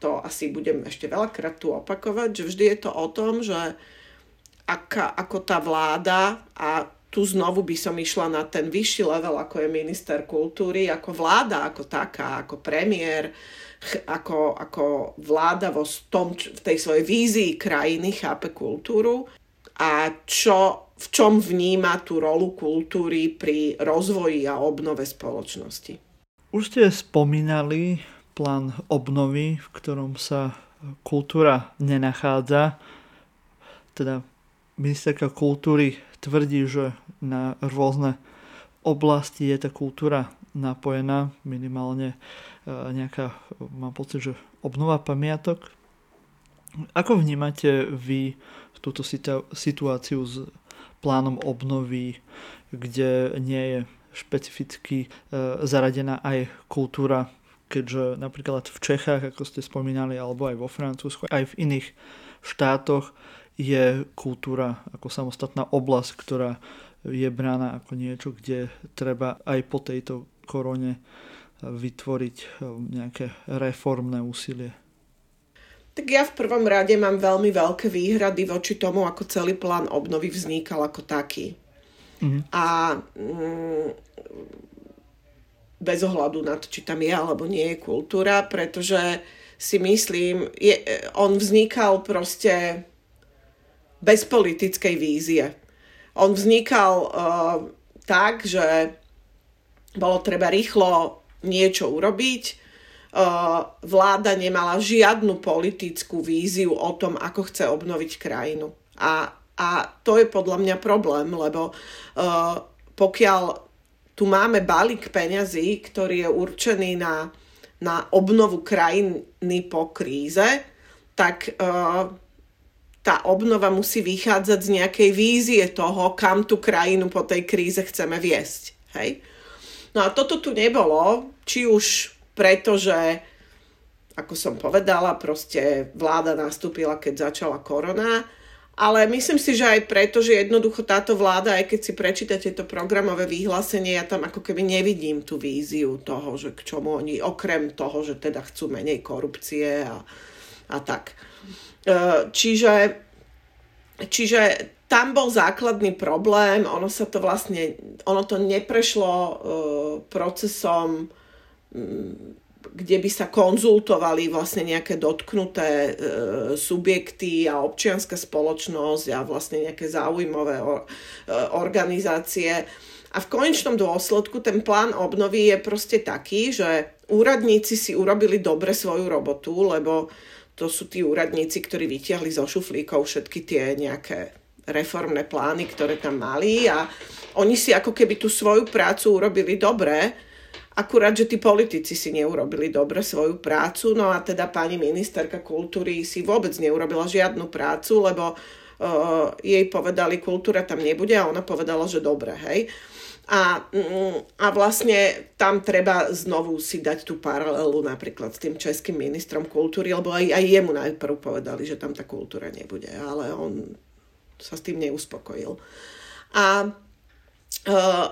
to asi budem ešte veľakrát tu opakovať, že vždy je to o tom, že aká, ako tá vláda, a tu znovu by som išla na ten vyšší level, ako je minister kultúry, ako vláda, ako taká, ako premiér, ako, ako vláda vo tom, v tej svojej vízii krajiny chápe kultúru a čo, v čom vníma tú rolu kultúry pri rozvoji a obnove spoločnosti. Už ste spomínali plán obnovy, v ktorom sa kultúra nenachádza. Teda ministerka kultúry tvrdí, že na rôzne oblasti je tá kultúra napojená. Minimálne nejaká, mám pocit, že obnova pamiatok. Ako vnímate vy túto situáciu s plánom obnovy, kde nie je špecificky e, zaradená aj kultúra, keďže napríklad v Čechách, ako ste spomínali, alebo aj vo Francúzsku, aj v iných štátoch je kultúra ako samostatná oblasť, ktorá je brána ako niečo, kde treba aj po tejto korone vytvoriť nejaké reformné úsilie. Tak ja v prvom rade mám veľmi veľké výhrady voči tomu, ako celý plán obnovy vznikal ako taký. A mm, bez ohľadu na to, či tam je alebo nie je kultúra, pretože si myslím, je, on vznikal proste bez politickej vízie. On vznikal uh, tak, že bolo treba rýchlo niečo urobiť. Uh, vláda nemala žiadnu politickú víziu o tom, ako chce obnoviť krajinu. A A to je podľa mňa problém, lebo uh, pokiaľ tu máme balík peňazí, ktorý je určený na, na obnovu krajiny po kríze, tak uh, tá obnova musí vychádzať z nejakej vízie toho, kam tú krajinu po tej kríze chceme viesť. Hej? No a toto tu nebolo, či už preto, že, ako som povedala, proste vláda nastúpila, keď začala korona. Ale myslím si, že aj preto, že jednoducho táto vláda, aj keď si prečítate to programové vyhlásenie, ja tam ako keby nevidím tú víziu toho, že k čomu oni, okrem toho, že teda chcú menej korupcie a, a tak. Čiže, čiže tam bol základný problém, ono sa to vlastne, ono to neprešlo procesom, kde by sa konzultovali vlastne nejaké dotknuté e, subjekty a občianska spoločnosť a vlastne nejaké záujmové or, e, organizácie. A v konečnom dôsledku ten plán obnovy je proste taký, že úradníci si urobili dobre svoju robotu, lebo to sú tí úradníci, ktorí vytiahli zo šuflíkov všetky tie nejaké reformné plány, ktoré tam mali, a oni si ako keby tú svoju prácu urobili dobre. Akurát, že tí politici si neurobili dobre svoju prácu, no a teda pani ministerka kultúry si vôbec neurobila žiadnu prácu, lebo uh, jej povedali, kultúra tam nebude, a ona povedala, že dobre, hej. A, a vlastne tam treba znovu si dať tú paralelu napríklad s tým českým ministrom kultúry, lebo aj, aj jemu najprv povedali, že tam tá kultúra nebude, ale on sa s tým neuspokojil. A uh,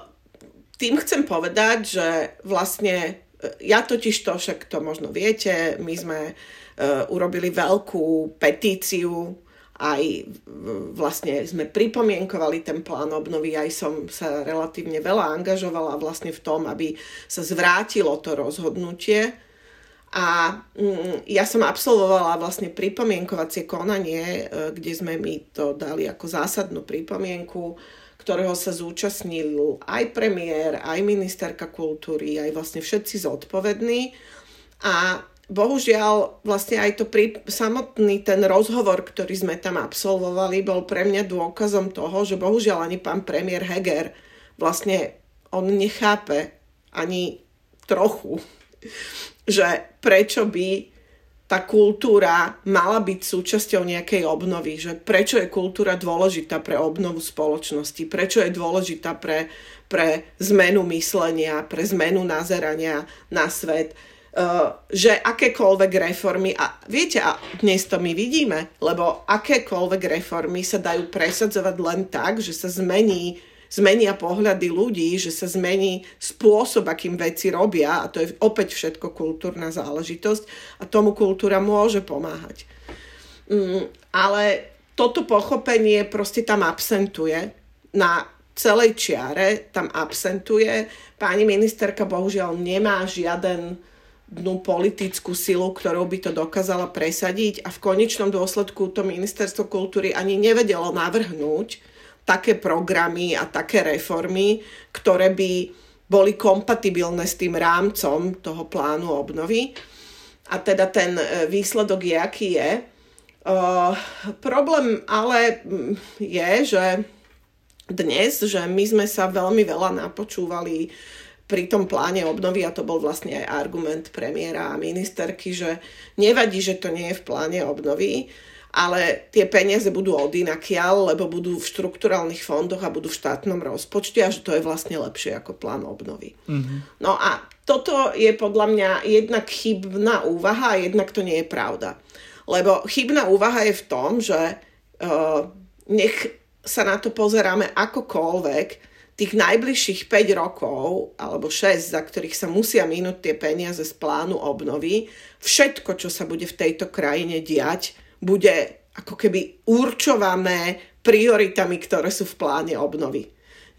Tým chcem povedať, že vlastne ja totiž to, však to možno viete, my sme uh, urobili veľkú petíciu aj vlastne sme pripomienkovali ten plán obnovy, aj som sa relatívne veľa angažovala vlastne v tom, aby sa zvrátilo to rozhodnutie. A ja som absolvovala vlastne pripomienkovacie konanie, kde sme mi to dali ako zásadnú pripomienku, ktorého sa zúčastnil aj premiér, aj ministerka kultúry, aj vlastne všetci zodpovední. A bohužiaľ vlastne aj to pri, samotný ten rozhovor, ktorý sme tam absolvovali, bol pre mňa dôkazom toho, že bohužiaľ ani pán premiér Heger vlastne on nechápe ani trochu, že prečo by tá kultúra mala byť súčasťou nejakej obnovy, že prečo je kultúra dôležitá pre obnovu spoločnosti, prečo je dôležitá pre, pre zmenu myslenia, pre zmenu nazerania na svet, uh, že akékoľvek reformy, a viete, a dnes to my vidíme, lebo akékoľvek reformy sa dajú presadzovať len tak, že sa zmení zmenia pohľady ľudí, že sa zmení spôsob, akým veci robia, a to je opäť všetko kultúrna záležitosť a tomu kultúra môže pomáhať. Mm, ale toto pochopenie proste tam absentuje, na celej čiare tam absentuje. Pani ministerka bohužiaľ nemá žiaden dnu politickú silu, ktorou by to dokázala presadiť, a v konečnom dôsledku to ministerstvo kultúry ani nevedelo navrhnúť také programy a také reformy, ktoré by boli kompatibilné s tým rámcom toho plánu obnovy. A teda ten výsledok je, aký je. Uh, problém ale je, že dnes, že my sme sa veľmi veľa napočúvali pri tom pláne obnovy, a to bol vlastne aj argument premiéra a ministerky, že nevadí, že to nie je v pláne obnovy, ale tie peniaze budú odinakiaľ, lebo budú v štrukturálnych fondoch a budú v štátnom rozpočte, a že to je vlastne lepšie ako plán obnovy. Mm-hmm. No a toto je podľa mňa jednak chybná úvaha, a jednak to nie je pravda. Lebo chybná úvaha je v tom, že uh, nech sa na to pozeráme akokoľvek, tých najbližších päť rokov, alebo šesť, za ktorých sa musia minúť tie peniaze z plánu obnovy, všetko, čo sa bude v tejto krajine diať, bude ako keby určované prioritami, ktoré sú v pláne obnovy.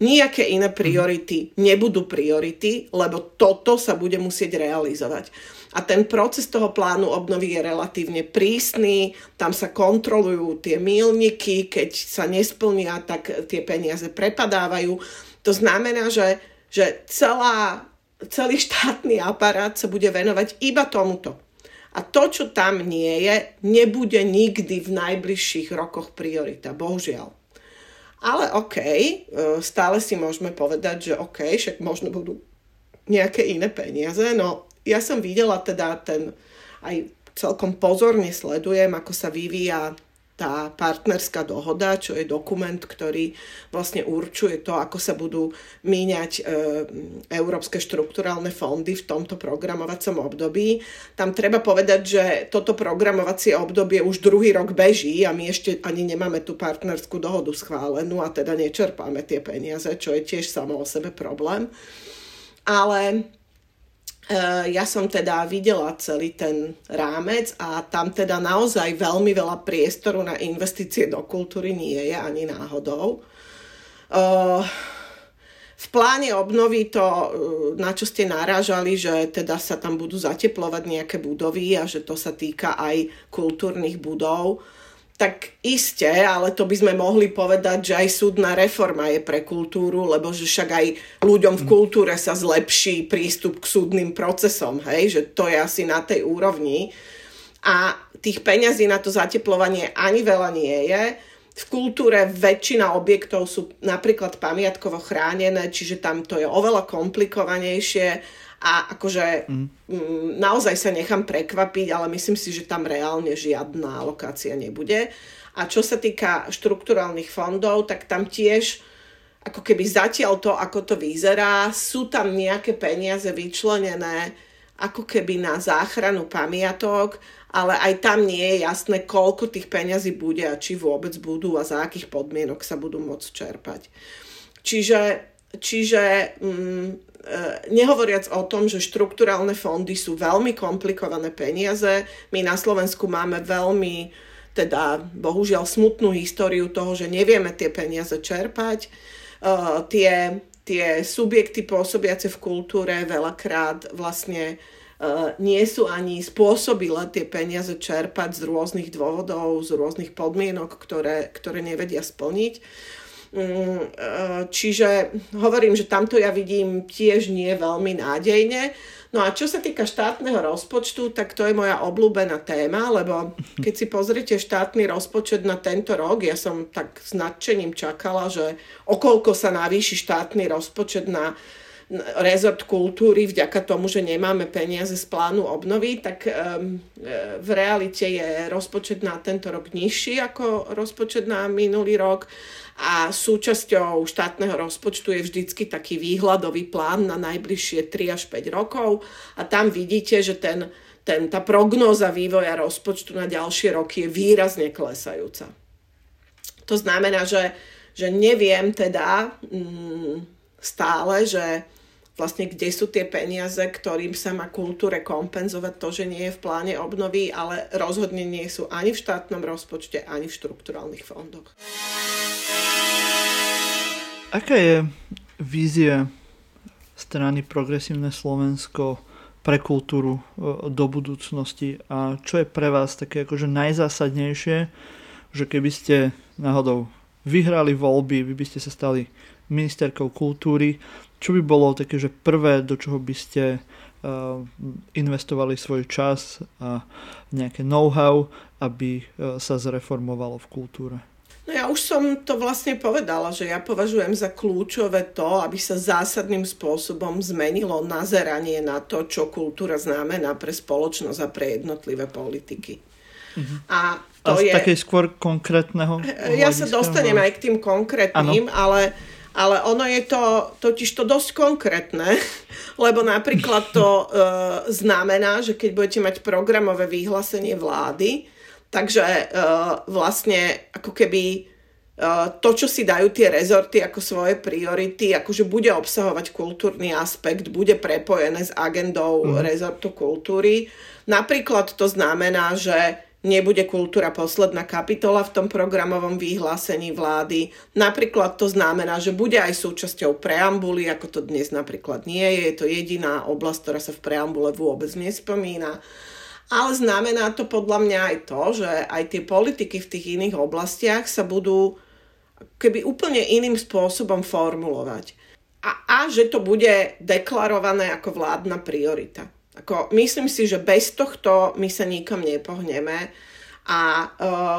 Nijaké iné priority nebudú priority, lebo toto sa bude musieť realizovať. A ten proces toho plánu obnovy je relatívne prísny, tam sa kontrolujú tie míľniky, keď sa nesplnia, tak tie peniaze prepadávajú. To znamená, že, že celá, celý štátny aparát sa bude venovať iba tomuto. A to, čo tam nie je, nebude nikdy v najbližších rokoch priorita, bohužiaľ. Ale okej, okay, stále si môžeme povedať, že okej, okay, však možno budú nejaké iné peniaze. No ja som videla teda ten, aj celkom pozorne sledujem, ako sa vyvíja tá partnerská dohoda, čo je dokument, ktorý vlastne určuje to, ako sa budú míňať e, európske štrukturálne fondy v tomto programovacom období. Tam treba povedať, že toto programovacie obdobie už druhý rok beží a my ešte ani nemáme tú partnerskú dohodu schválenú, a teda nečerpáme tie peniaze, čo je tiež samo o sebe problém. Ale ja som teda videla celý ten rámec a tam teda naozaj veľmi veľa priestoru na investície do kultúry nie je ani náhodou. V pláne obnovy to, na čo ste narážali, že teda sa tam budú zateplovať nejaké budovy a že to sa týka aj kultúrnych budov, tak iste, ale to by sme mohli povedať, že aj súdna reforma je pre kultúru, lebo že však aj ľuďom v kultúre sa zlepší prístup k súdnym procesom, hej, že to je asi na tej úrovni. A tých peňazí na to zateplovanie ani veľa nie je. V kultúre väčšina objektov sú napríklad pamiatkovo chránené, čiže tam to je oveľa komplikovanejšie. A akože mm. m, naozaj sa nechám prekvapiť, ale myslím si, že tam reálne žiadna alokácia nebude. A čo sa týka štrukturálnych fondov, tak tam tiež ako keby zatiaľ to, ako to vyzerá, sú tam nejaké peniaze vyčlenené ako keby na záchranu pamiatok, ale aj tam nie je jasné, koľko tých peňazí bude a či vôbec budú a za akých podmienok sa budú môcť čerpať. Čiže, čiže mm, nehovoriac o tom, že štrukturálne fondy sú veľmi komplikované peniaze. My na Slovensku máme veľmi teda bohužiaľ smutnú históriu toho, že nevieme tie peniaze čerpať. Uh, tie, tie subjekty pôsobiace v kultúre veľakrát vlastne uh, nie sú ani spôsobile tie peniaze čerpať z rôznych dôvodov, z rôznych podmienok, ktoré, ktoré nevedia splniť. Um, uh, čiže hovorím, že tamto ja vidím tiež nie veľmi nádejne. No a čo sa týka štátneho rozpočtu, tak to je moja obľúbená téma, lebo keď si pozrite štátny rozpočet na tento rok, ja som tak s nadšením čakala, že okolko sa navýši štátny rozpočet na rezort kultúry vďaka tomu, že nemáme peniaze z plánu obnovy, tak um, v realite je rozpočet na tento rok nižší ako rozpočet na minulý rok a súčasťou štátneho rozpočtu je vždycky taký výhľadový plán na najbližšie tri až päť rokov a tam vidíte, že ten, ten, tá prognóza vývoja rozpočtu na ďalšie roky je výrazne klesajúca. To znamená, že, že neviem teda mm, stále, že vlastne kde sú tie peniaze, ktorým sa má kultúre kompenzovať to, že nie je v pláne obnovy, ale rozhodne nie sú ani v štátnom rozpočte, ani v štrukturálnych fondoch. Aká je vízia strany Progresívne Slovensko pre kultúru do budúcnosti a čo je pre vás také akože najzásadnejšie, že keby ste náhodou vyhrali voľby, vy by ste sa stali ministerkou kultúry, čo by bolo také, že prvé, do čoho by ste uh, investovali svoj čas a nejaké know-how, aby uh, sa zreformovalo v kultúre? No ja už som to vlastne povedala, že ja považujem za kľúčové to, aby sa zásadným spôsobom zmenilo nazeranie na to, čo kultúra znamená pre spoločnosť a pre jednotlivé politiky. Uh-huh. A to je... takej skôr konkrétneho... Ja sa dostanem aj k tým konkrétnym, ale, ale ono je to totiž to dosť konkrétne, lebo napríklad to e, znamená, že keď budete mať programové vyhlásenie vlády, takže e, vlastne ako keby e, to, čo si dajú tie rezorty ako svoje priority, akože bude obsahovať kultúrny aspekt, bude prepojené s agendou mm. rezortu kultúry. Napríklad to znamená, že nebude kultúra posledná kapitola v tom programovom vyhlásení vlády. Napríklad to znamená, že bude aj súčasťou preambuly, ako to dnes napríklad nie je. Je to jediná oblasť, ktorá sa v preambule vôbec nespomína. Ale znamená to podľa mňa aj to, že aj tie politiky v tých iných oblastiach sa budú keby úplne iným spôsobom formulovať. A, a že to bude deklarované ako vládna priorita. Ako, myslím si, že bez tohto my sa nikam nepohneme a e,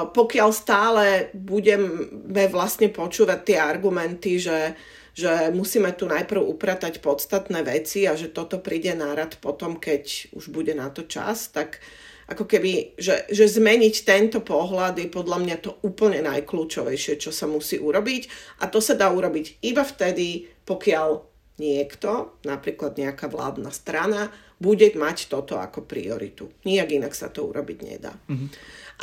pokiaľ stále budeme vlastne počúvať tie argumenty, že, že musíme tu najprv upratať podstatné veci a že toto príde na rad potom, keď už bude na to čas, tak ako keby, že, že zmeniť tento pohľad je podľa mňa to úplne najkľúčovejšie, čo sa musí urobiť a to sa dá urobiť iba vtedy, pokiaľ niekto, napríklad nejaká vládna strana, bude mať toto ako prioritu. Nijak inak sa to urobiť nedá. Mm-hmm.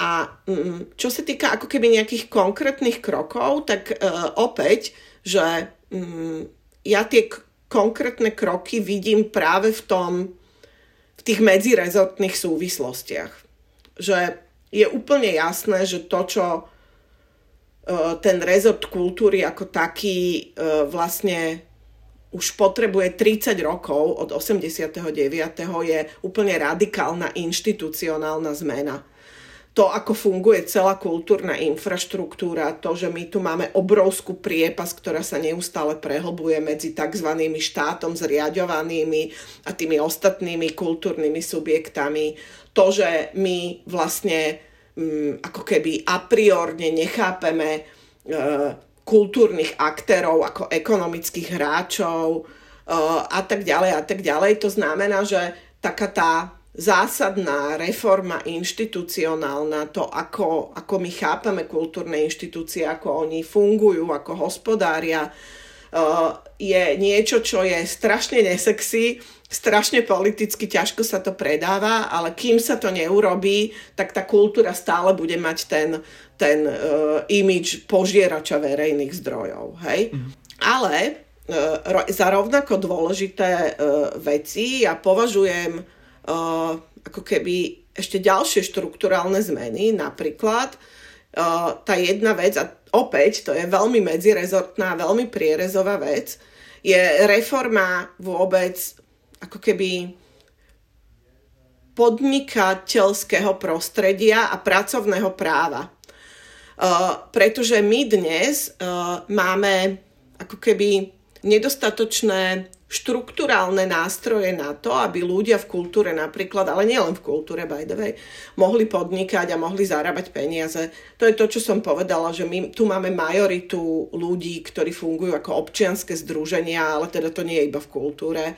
A mm, čo sa týka ako keby nejakých konkrétnych krokov, tak e, opäť, že mm, ja tie k- konkrétne kroky vidím práve v tom, v tých medzirezortných súvislostiach. Že je úplne jasné, že to, čo e, ten rezort kultúry ako taký e, vlastne už potrebuje tridsať rokov od osemdesiatdeväť je úplne radikálna inštitucionálna zmena. To, ako funguje celá kultúrna infraštruktúra, to, že my tu máme obrovskú priepas, ktorá sa neustále prehlbuje medzi tzv. Štátom zriaďovanými a tými ostatnými kultúrnymi subjektami, to, že my vlastne m, ako keby a priorne nechápeme e, kultúrnych aktérov, ako ekonomických hráčov uh, a tak ďalej a tak ďalej. To znamená, že taká tá zásadná reforma inštitucionálna, to ako, ako my chápame kultúrne inštitúcie, ako oni fungujú, ako hospodária, uh, je niečo, čo je strašne nesexy, strašne politicky ťažko sa to predáva, ale kým sa to neurobí, tak tá kultúra stále bude mať ten, ten uh, imidž požierača verejných zdrojov. Hej? Mm. Ale uh, ro- za rovnako dôležité uh, veci ja považujem uh, ako keby ešte ďalšie štrukturálne zmeny, napríklad uh, tá jedna vec, a opäť to je veľmi medzirezortná, veľmi prierezová vec, je reforma vôbec ako keby podnikateľského prostredia a pracovného práva. Uh, pretože my dnes uh, máme ako keby nedostatočné štrukturálne nástroje na to, aby ľudia v kultúre napríklad, ale nielen v kultúre, by the way, mohli podnikať a mohli zarábať peniaze. To je to, čo som povedala, že my tu máme majoritu ľudí, ktorí fungujú ako občianske združenia, ale teda to nie je iba v kultúre. E,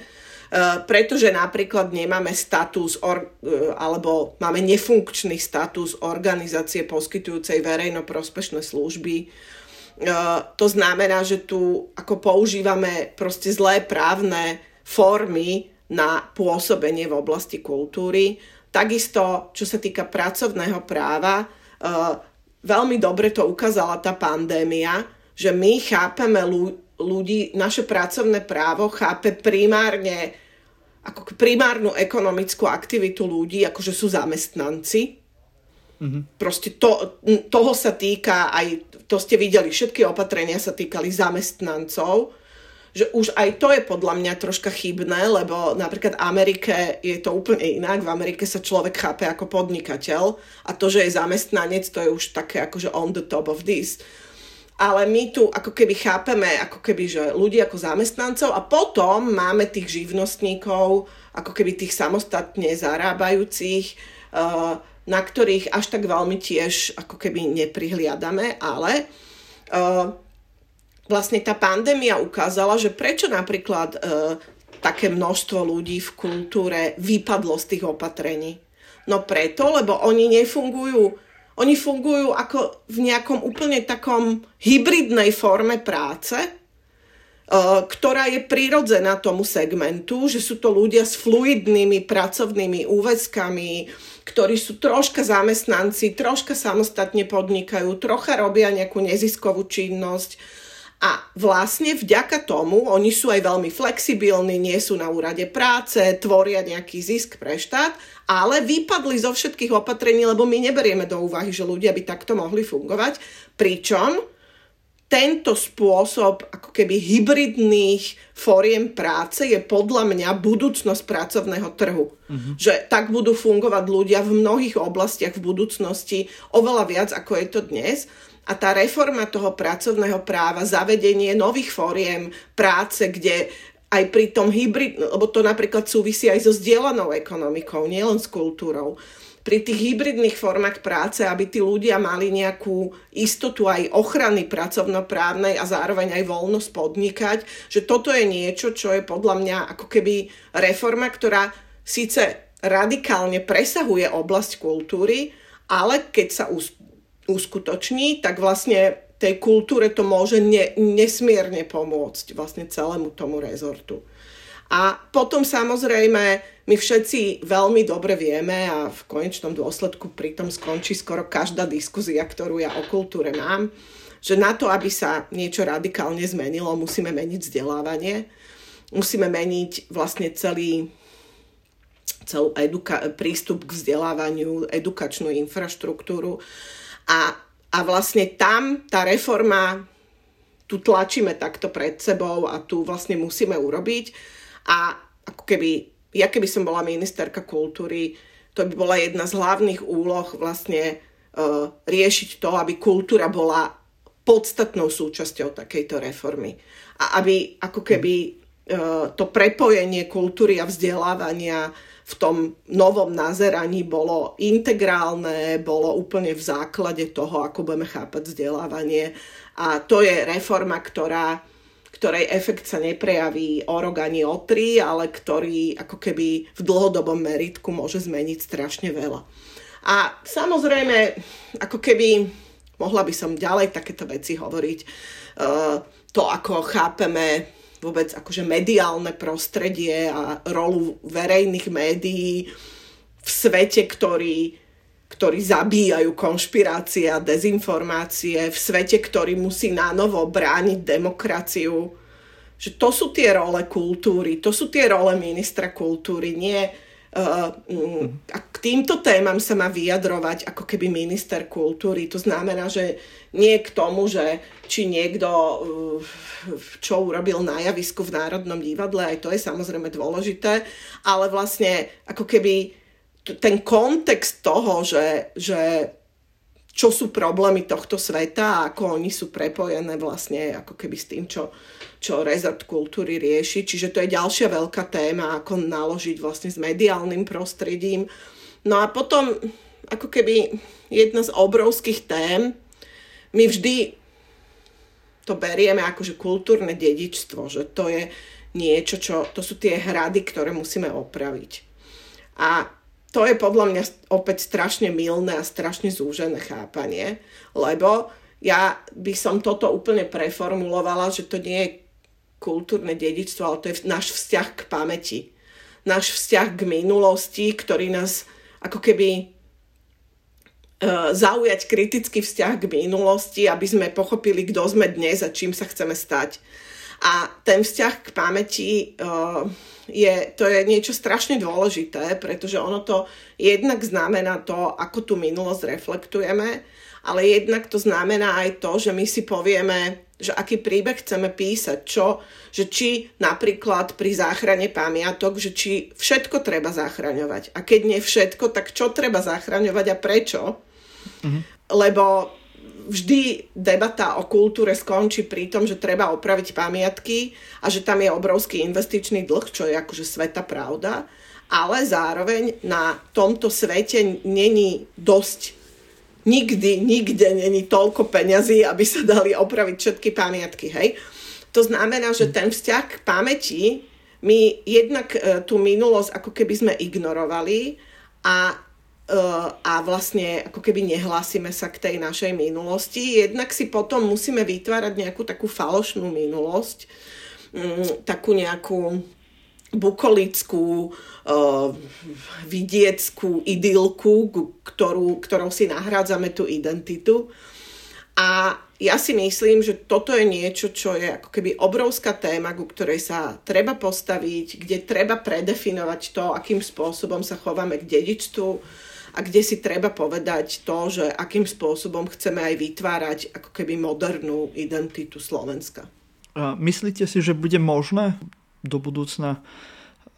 pretože napríklad nemáme status, or, e, alebo máme nefunkčný status organizácie poskytujúcej verejnoprospešné služby. Uh, to znamená, že tu ako používame proste zlé právne formy na pôsobenie v oblasti kultúry. Takisto, čo sa týka pracovného práva, uh, veľmi dobre to ukázala tá pandémia, že my chápeme ľudí, naše pracovné právo chápe primárne ako primárnu ekonomickú aktivitu ľudí, akože sú zamestnanci. Mm-hmm. Proste to, toho sa týka aj, to ste videli, všetky opatrenia sa týkali zamestnancov, že už aj to je podľa mňa troška chybné, lebo napríklad v Amerike je to úplne inak, v Amerike sa človek chápe ako podnikateľ a to, že je zamestnanec, to je už také akože on the top of this. Ale my tu ako keby chápeme ako keby, že ľudí ako zamestnancov a potom máme tých živnostníkov, ako keby tých samostatne zarábajúcich, uh, na ktorých až tak veľmi tiež ako keby neprihliadame, ale uh, vlastne tá pandémia ukázala, že prečo napríklad uh, také množstvo ľudí v kultúre vypadlo z tých opatrení. No preto, lebo oni nefungujú, oni fungujú ako v nejakom úplne takom hybridnej forme práce, uh, ktorá je prirodzená tomu segmentu, že sú to ľudia s fluidnými pracovnými úväzkami, ktorí sú troška zamestnanci, troška samostatne podnikajú, trocha robia nejakú neziskovú činnosť a vlastne vďaka tomu oni sú aj veľmi flexibilní, nie sú na úrade práce, tvoria nejaký zisk pre štát, ale vypadli zo všetkých opatrení, lebo my neberieme do úvahy, že ľudia by takto mohli fungovať, pričom tento spôsob ako keby hybridných foriem práce je podľa mňa budúcnosť pracovného trhu. Uh-huh. Že tak budú fungovať ľudia v mnohých oblastiach v budúcnosti oveľa viac, ako je to dnes. A tá reforma toho pracovného práva, zavedenie nových foriem práce, kde aj pri tom hybrid, lebo to napríklad súvisí aj so zdieľanou ekonomikou, nielen s kultúrou, pri tých hybridných formách práce, aby tí ľudia mali nejakú istotu aj ochrany pracovnoprávnej a zároveň aj voľnosť podnikať, že toto je niečo, čo je podľa mňa ako keby reforma, ktorá síce radikálne presahuje oblasť kultúry, ale keď sa uskutoční, tak vlastne tej kultúre to môže ne, nesmierne pomôcť vlastne celému tomu rezortu. A potom samozrejme, my všetci veľmi dobre vieme a v konečnom dôsledku pritom skončí skoro každá diskuzia, ktorú ja o kultúre mám, že na to, aby sa niečo radikálne zmenilo, musíme meniť vzdelávanie, musíme meniť vlastne celý celú eduka- prístup k vzdelávaniu, edukačnú infraštruktúru a, a vlastne tam tá reforma tu tlačíme takto pred sebou a tu vlastne musíme urobiť. A ako keby, ja keby som bola ministerka kultúry, to by bola jedna z hlavných úloh vlastne uh, riešiť to, aby kultúra bola podstatnou súčasťou takejto reformy. A aby ako keby uh, to prepojenie kultúry a vzdelávania v tom novom nazeraní bolo integrálne, bolo úplne v základe toho, ako budeme chápať vzdelávanie. A to je reforma, ktorá ktorej efekt sa neprejaví o rok ani o tri, ale ktorý ako keby v dlhodobom meritku môže zmeniť strašne veľa. A samozrejme, ako keby mohla by som ďalej takéto veci hovoriť, uh, to ako chápeme vôbec akože mediálne prostredie a rolu verejných médií v svete, ktorý ktorí zabíjajú konšpirácie a dezinformácie v svete, ktorý musí nanovo brániť demokraciu. Že to sú tie role kultúry, to sú tie role ministra kultúry, nie A k týmto témam sa má vyjadrovať ako keby minister kultúry. To znamená, že nie k tomu, že či niekto čo urobil na javisku v Národnom divadle, aj to je samozrejme dôležité, ale vlastne ako keby ten kontext toho, že, že čo sú problémy tohto sveta a ako oni sú prepojené vlastne ako keby s tým, čo čo rezort kultúry rieši. Čiže to je ďalšia veľká téma, ako naložiť vlastne s mediálnym prostredím. No a potom, ako keby jedna z obrovských tém, my vždy to berieme ako, že kultúrne dedičstvo, že to je niečo, čo, to sú tie hrady, ktoré musíme opraviť. A to je podľa mňa opäť strašne mylné a strašne zúžené chápanie, lebo ja by som toto úplne preformulovala, že to nie je kultúrne dedičstvo, ale to je náš vzťah k pamäti. Náš vzťah k minulosti, ktorý nás ako keby e, zaujať kritický vzťah k minulosti, aby sme pochopili, kto sme dnes a čím sa chceme stať. A ten vzťah k pamäti e, je, to je niečo strašne dôležité, pretože ono to jednak znamená to, ako tú minulosť reflektujeme, ale jednak to znamená aj to, že my si povieme, že aký príbeh chceme písať, čo, že či napríklad pri záchrane pamiatok, že či všetko treba zachraňovať. A keď nie všetko, tak čo treba zachraňovať a prečo? Mhm. Lebo vždy debata o kultúre skončí pri tom, že treba opraviť pamiatky a že tam je obrovský investičný dlh, čo je akože svätá pravda, ale zároveň na tomto svete není dosť. Nikdy, nikde není toľko peňazí, aby sa dali opraviť všetky pamiatky, hej. To znamená, že ten vzťah k pamäti, my jednak e, tú minulosť ako keby sme ignorovali a, e, a vlastne ako keby nehlásime sa k tej našej minulosti. Jednak si potom musíme vytvárať nejakú takú falošnú minulosť, m, takú nejakú bukolickú, uh, vidieckú idylku, ktorú, ktorou si nahrádzame tú identitu. A ja si myslím, že toto je niečo, čo je ako keby obrovská téma, ku ktorej sa treba postaviť, kde treba predefinovať to, akým spôsobom sa chováme k dedičstvu a kde si treba povedať to, že akým spôsobom chceme aj vytvárať ako keby modernú identitu Slovenska. A myslíte si, že bude možné do budúcna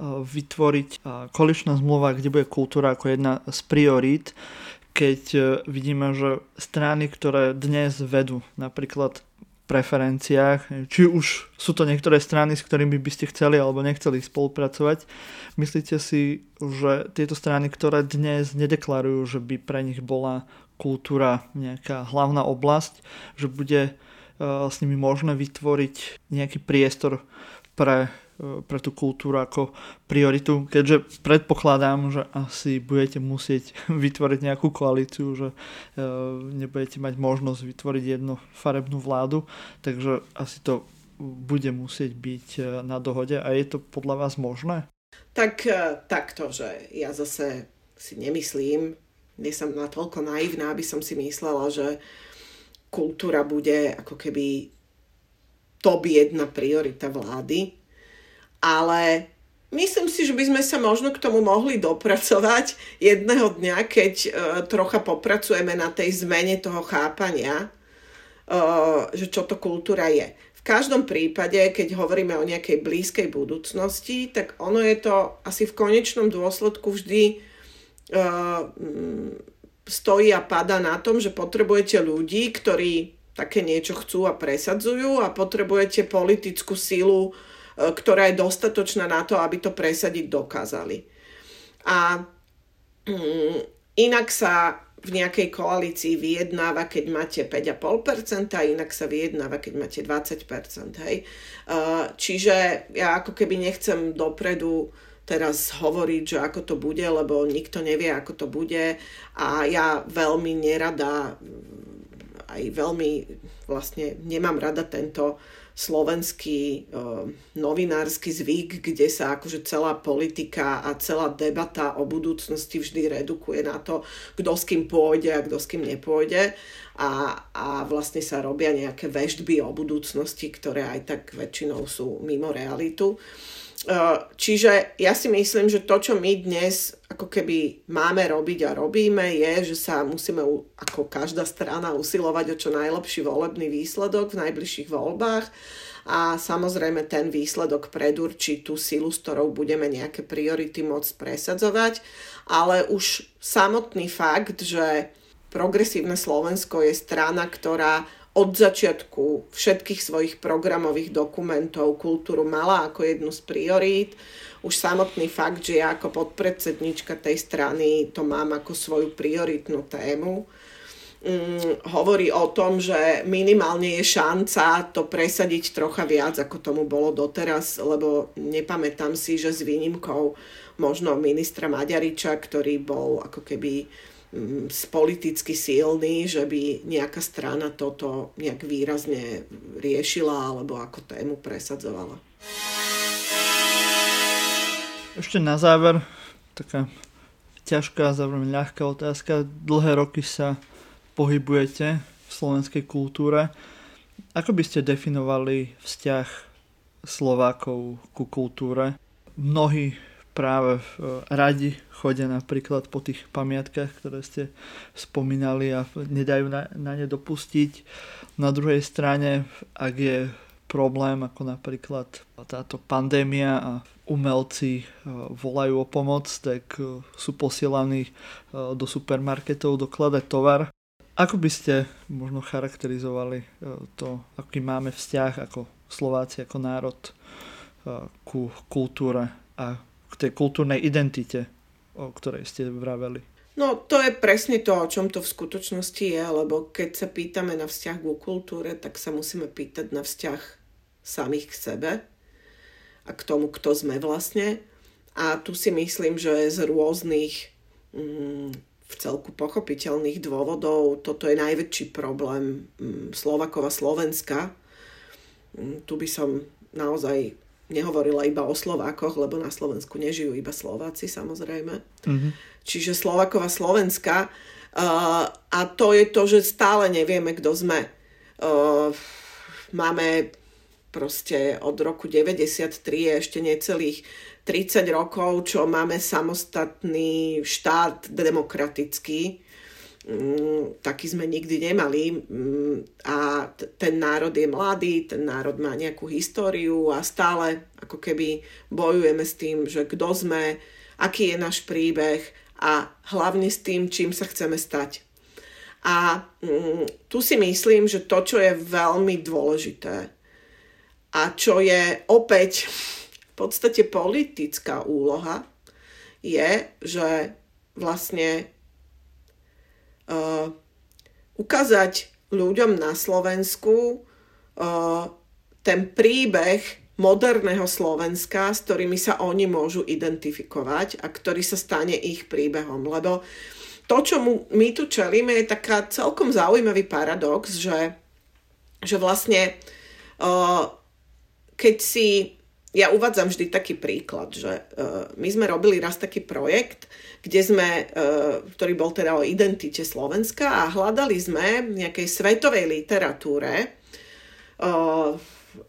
vytvoriť koaličná zmluva, kde bude kultúra ako jedna z priorít, keď vidíme, že strany, ktoré dnes vedú napríklad v preferenciách, či už sú to niektoré strany, s ktorými by ste chceli alebo nechceli spolupracovať, myslíte si, že tieto strany, ktoré dnes nedeklarujú, že by pre nich bola kultúra nejaká hlavná oblasť, že bude s nimi možné vytvoriť nejaký priestor pre pre tú kultúru ako prioritu, keďže predpokladám, že asi budete musieť vytvoriť nejakú koalíciu, že nebudete mať možnosť vytvoriť jednu farebnú vládu, takže asi to bude musieť byť na dohode. A je to podľa vás možné? Tak takto, že ja zase si nemyslím, nie som natoľko naivná, aby som si myslela, že kultúra bude ako keby top jedna priorita vlády, ale myslím si, že by sme sa možno k tomu mohli dopracovať jedného dňa, keď e, trocha popracujeme na tej zmene toho chápania, e, že čo to kultúra je. V každom prípade, keď hovoríme o nejakej blízkej budúcnosti, tak ono je to asi v konečnom dôsledku vždy e, stojí a padá na tom, že potrebujete ľudí, ktorí také niečo chcú a presadzujú, a potrebujete politickú silu, ktorá je dostatočná na to, aby to presadiť dokázali. A um, inak sa v nejakej koalícii vyjednáva, keď máte päť celá päť percent, inak sa vyjednáva, keď máte dvadsať percent. Hej. Uh, čiže ja ako keby nechcem dopredu teraz hovoriť, že ako to bude, lebo nikto nevie, ako to bude. A ja veľmi nerada, aj veľmi vlastne nemám rada tento slovenský uh, novinársky zvyk, kde sa akože celá politika a celá debata o budúcnosti vždy redukuje na to, kto s kým pôjde a kto s kým nepôjde. A, a vlastne sa robia nejaké veštby o budúcnosti, ktoré aj tak väčšinou sú mimo realitu. Čiže ja si myslím, že to, čo my dnes ako keby máme robiť a robíme, je, že sa musíme ako každá strana usilovať o čo najlepší volebný výsledok v najbližších voľbách a samozrejme ten výsledok predurčí tú silu, s ktorou budeme nejaké priority môcť presadzovať, ale už samotný fakt, že Progresívne Slovensko je strana, ktorá od začiatku všetkých svojich programových dokumentov kultúru mala ako jednu z priorít. Už samotný fakt, že ja ako podpredsednička tej strany to mám ako svoju prioritnú tému, um, hovorí o tom, že minimálne je šanca to presadiť trocha viac, ako tomu bolo doteraz, lebo nepamätám si, že s výnimkou možno ministra Maďariča, ktorý bol ako keby politicky silný, že by nejaká strana toto nejak výrazne riešila alebo ako tému presadzovala. Ešte na záver, taká ťažká, zároveň ľahká otázka. Dlhé roky sa pohybujete v slovenskej kultúre. Ako by ste definovali vzťah Slovákov ku kultúre? Mnohí práve radi chodia napríklad po tých pamiatkách, ktoré ste spomínali, a nedajú na, na ne dopustiť. Na druhej strane, ak je problém, ako napríklad táto pandémia a umelci volajú o pomoc, tak sú posielaní do supermarketov dokladať tovar. Ako by ste možno charakterizovali to, aký máme vzťah ako Slováci, ako národ ku kultúre a k tej kultúrnej identite, o ktorej ste vraveli? No to je presne to, o čom to v skutočnosti je, lebo keď sa pýtame na vzťah ku kultúre, tak sa musíme pýtať na vzťah samých k sebe a k tomu, kto sme vlastne. A tu si myslím, že z rôznych mm, v celku pochopiteľných dôvodov toto je najväčší problém mm, Slovákov a Slovenska. Mm, tu by som naozaj nehovorila iba o Slovákoch, lebo na Slovensku nežijú iba Slováci, samozrejme. Mm-hmm. Čiže Slovákov a Slovenska. Uh, a to je to, že stále nevieme, kto sme. Uh, máme proste od roku deväťdesiattri ešte necelých tridsať rokov, čo máme samostatný štát demokratický. Um, taký sme nikdy nemali um, a t- ten národ je mladý, ten národ má nejakú históriu a stále ako keby bojujeme s tým, že kto sme, aký je náš príbeh a hlavne s tým, čím sa chceme stať. A um, tu si myslím, že to, čo je veľmi dôležité a čo je opäť v podstate politická úloha, je, že vlastne Uh, ukázať ľuďom na Slovensku uh, ten príbeh moderného Slovenska, s ktorými sa oni môžu identifikovať a ktorý sa stane ich príbehom. Lebo to, čo mu, my tu čelíme, je taká celkom zaujímavý paradox, že, že vlastne uh, keď si... Ja uvádzam vždy taký príklad, že uh, my sme robili raz taký projekt, kde sme, uh, ktorý bol teda o identite Slovenska, a hľadali sme v nejakej svetovej literatúre, uh,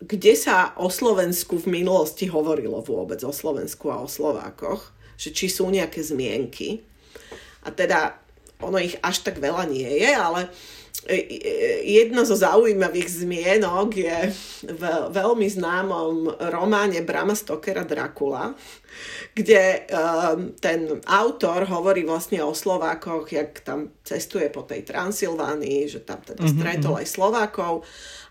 kde sa o Slovensku v minulosti hovorilo vôbec, o Slovensku a o Slovákoch, že či sú nejaké zmienky. A teda ono ich až tak veľa nie je, ale jedna zo zaujímavých zmienok je v veľmi známom románe Brama Stokera Dracula, kde um, ten autor hovorí vlastne o Slovákoch, jak tam cestuje po tej Transylvánii, že tam teda mm-hmm. stretol aj Slovákov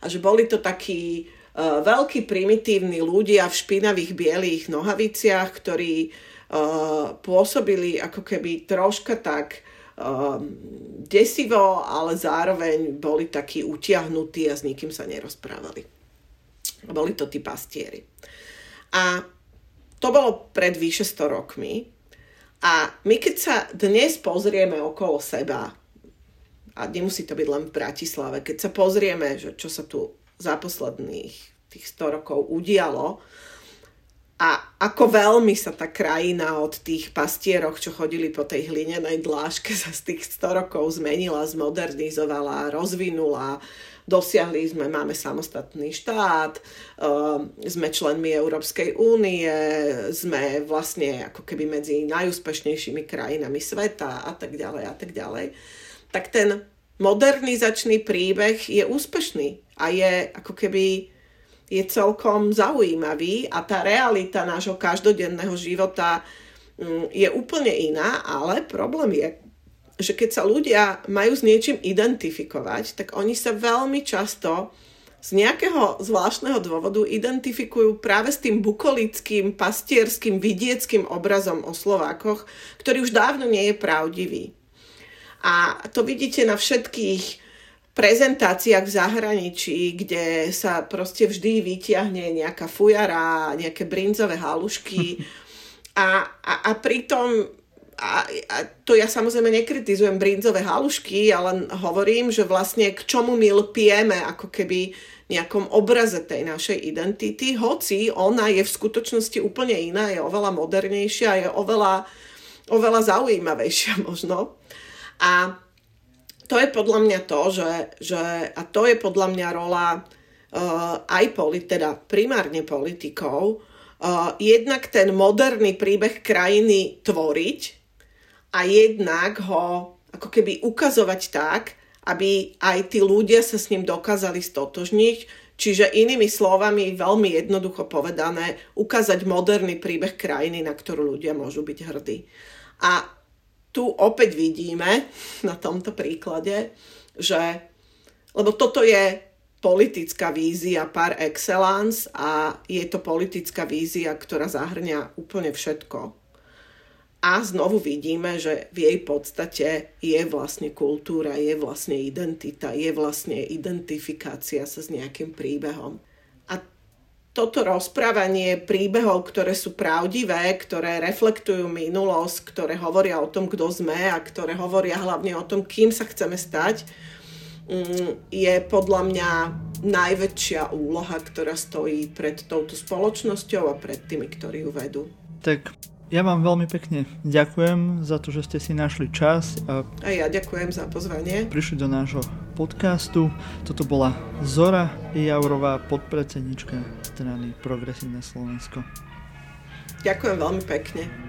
a že boli to takí uh, veľkí primitívni ľudia v špinavých bielých nohaviciach, ktorí uh, pôsobili ako keby troška tak desivo, ale zároveň boli takí utiahnutí a s nikým sa nerozprávali. Boli to tí pastieri. A to bolo pred vyše sto rokmi. A my keď sa dnes pozrieme okolo seba, a nemusí to byť len v Bratislave, keď sa pozrieme, že čo sa tu za posledných tých sto rokov udialo, A ako veľmi sa tá krajina od tých pastierok, čo chodili po tej hlinenej dláške, sa z tých sto rokov zmenila, zmodernizovala, rozvinula. Dosiahli sme, máme samostatný štát, sme členmi Európskej únie, sme vlastne ako keby medzi najúspešnejšími krajinami sveta a tak ďalej a tak ďalej. Tak ten modernizačný príbeh je úspešný a je ako keby je celkom zaujímavý a tá realita nášho každodenného života je úplne iná, ale problém je, že keď sa ľudia majú s niečím identifikovať, tak oni sa veľmi často z nejakého zvláštneho dôvodu identifikujú práve s tým bukolickým, pastierským, vidieckým obrazom o Slovákoch, ktorý už dávno nie je pravdivý. A to vidíte na všetkých prezentáciách v zahraničí, kde sa proste vždy vytiahne nejaká fujara, nejaké brinzové halušky a, a, a pritom... A, a to ja samozrejme nekritizujem brinzové halušky, ale hovorím, že vlastne k čomu my lpieme ako keby nejakom obraze tej našej identity, hoci ona je v skutočnosti úplne iná, je oveľa modernejšia, je oveľa, oveľa zaujímavejšia možno. A to je podľa mňa to, že, že a to je podľa mňa rola uh, aj poli, teda primárne politikov, uh, jednak ten moderný príbeh krajiny tvoriť, a jednak ho ako keby ukazovať tak, aby aj tí ľudia sa s ním dokázali stotožniť. Čiže inými slovami, veľmi jednoducho povedané, ukázať moderný príbeh krajiny, na ktorú ľudia môžu byť hrdí. A tu opäť vidíme na tomto príklade, že lebo toto je politická vízia par excellence a je to politická vízia, ktorá zahŕňa úplne všetko. A znovu vidíme, že v jej podstate je vlastne kultúra, je vlastne identita, je vlastne identifikácia sa s nejakým príbehom. A toto rozprávanie príbehov, ktoré sú pravdivé, ktoré reflektujú minulosť, ktoré hovoria o tom, kto sme a ktoré hovoria hlavne o tom, kým sa chceme stať, je podľa mňa najväčšia úloha, ktorá stojí pred touto spoločnosťou a pred tými, ktorí ju vedú. Tak... Ja vám veľmi pekne ďakujem za to, že ste si našli čas. A, a ja ďakujem za pozvanie. Prišli do nášho podcastu. Toto bola Zora Jaurová, podpredsednička strany Progresívne Slovensko. Ďakujem veľmi pekne.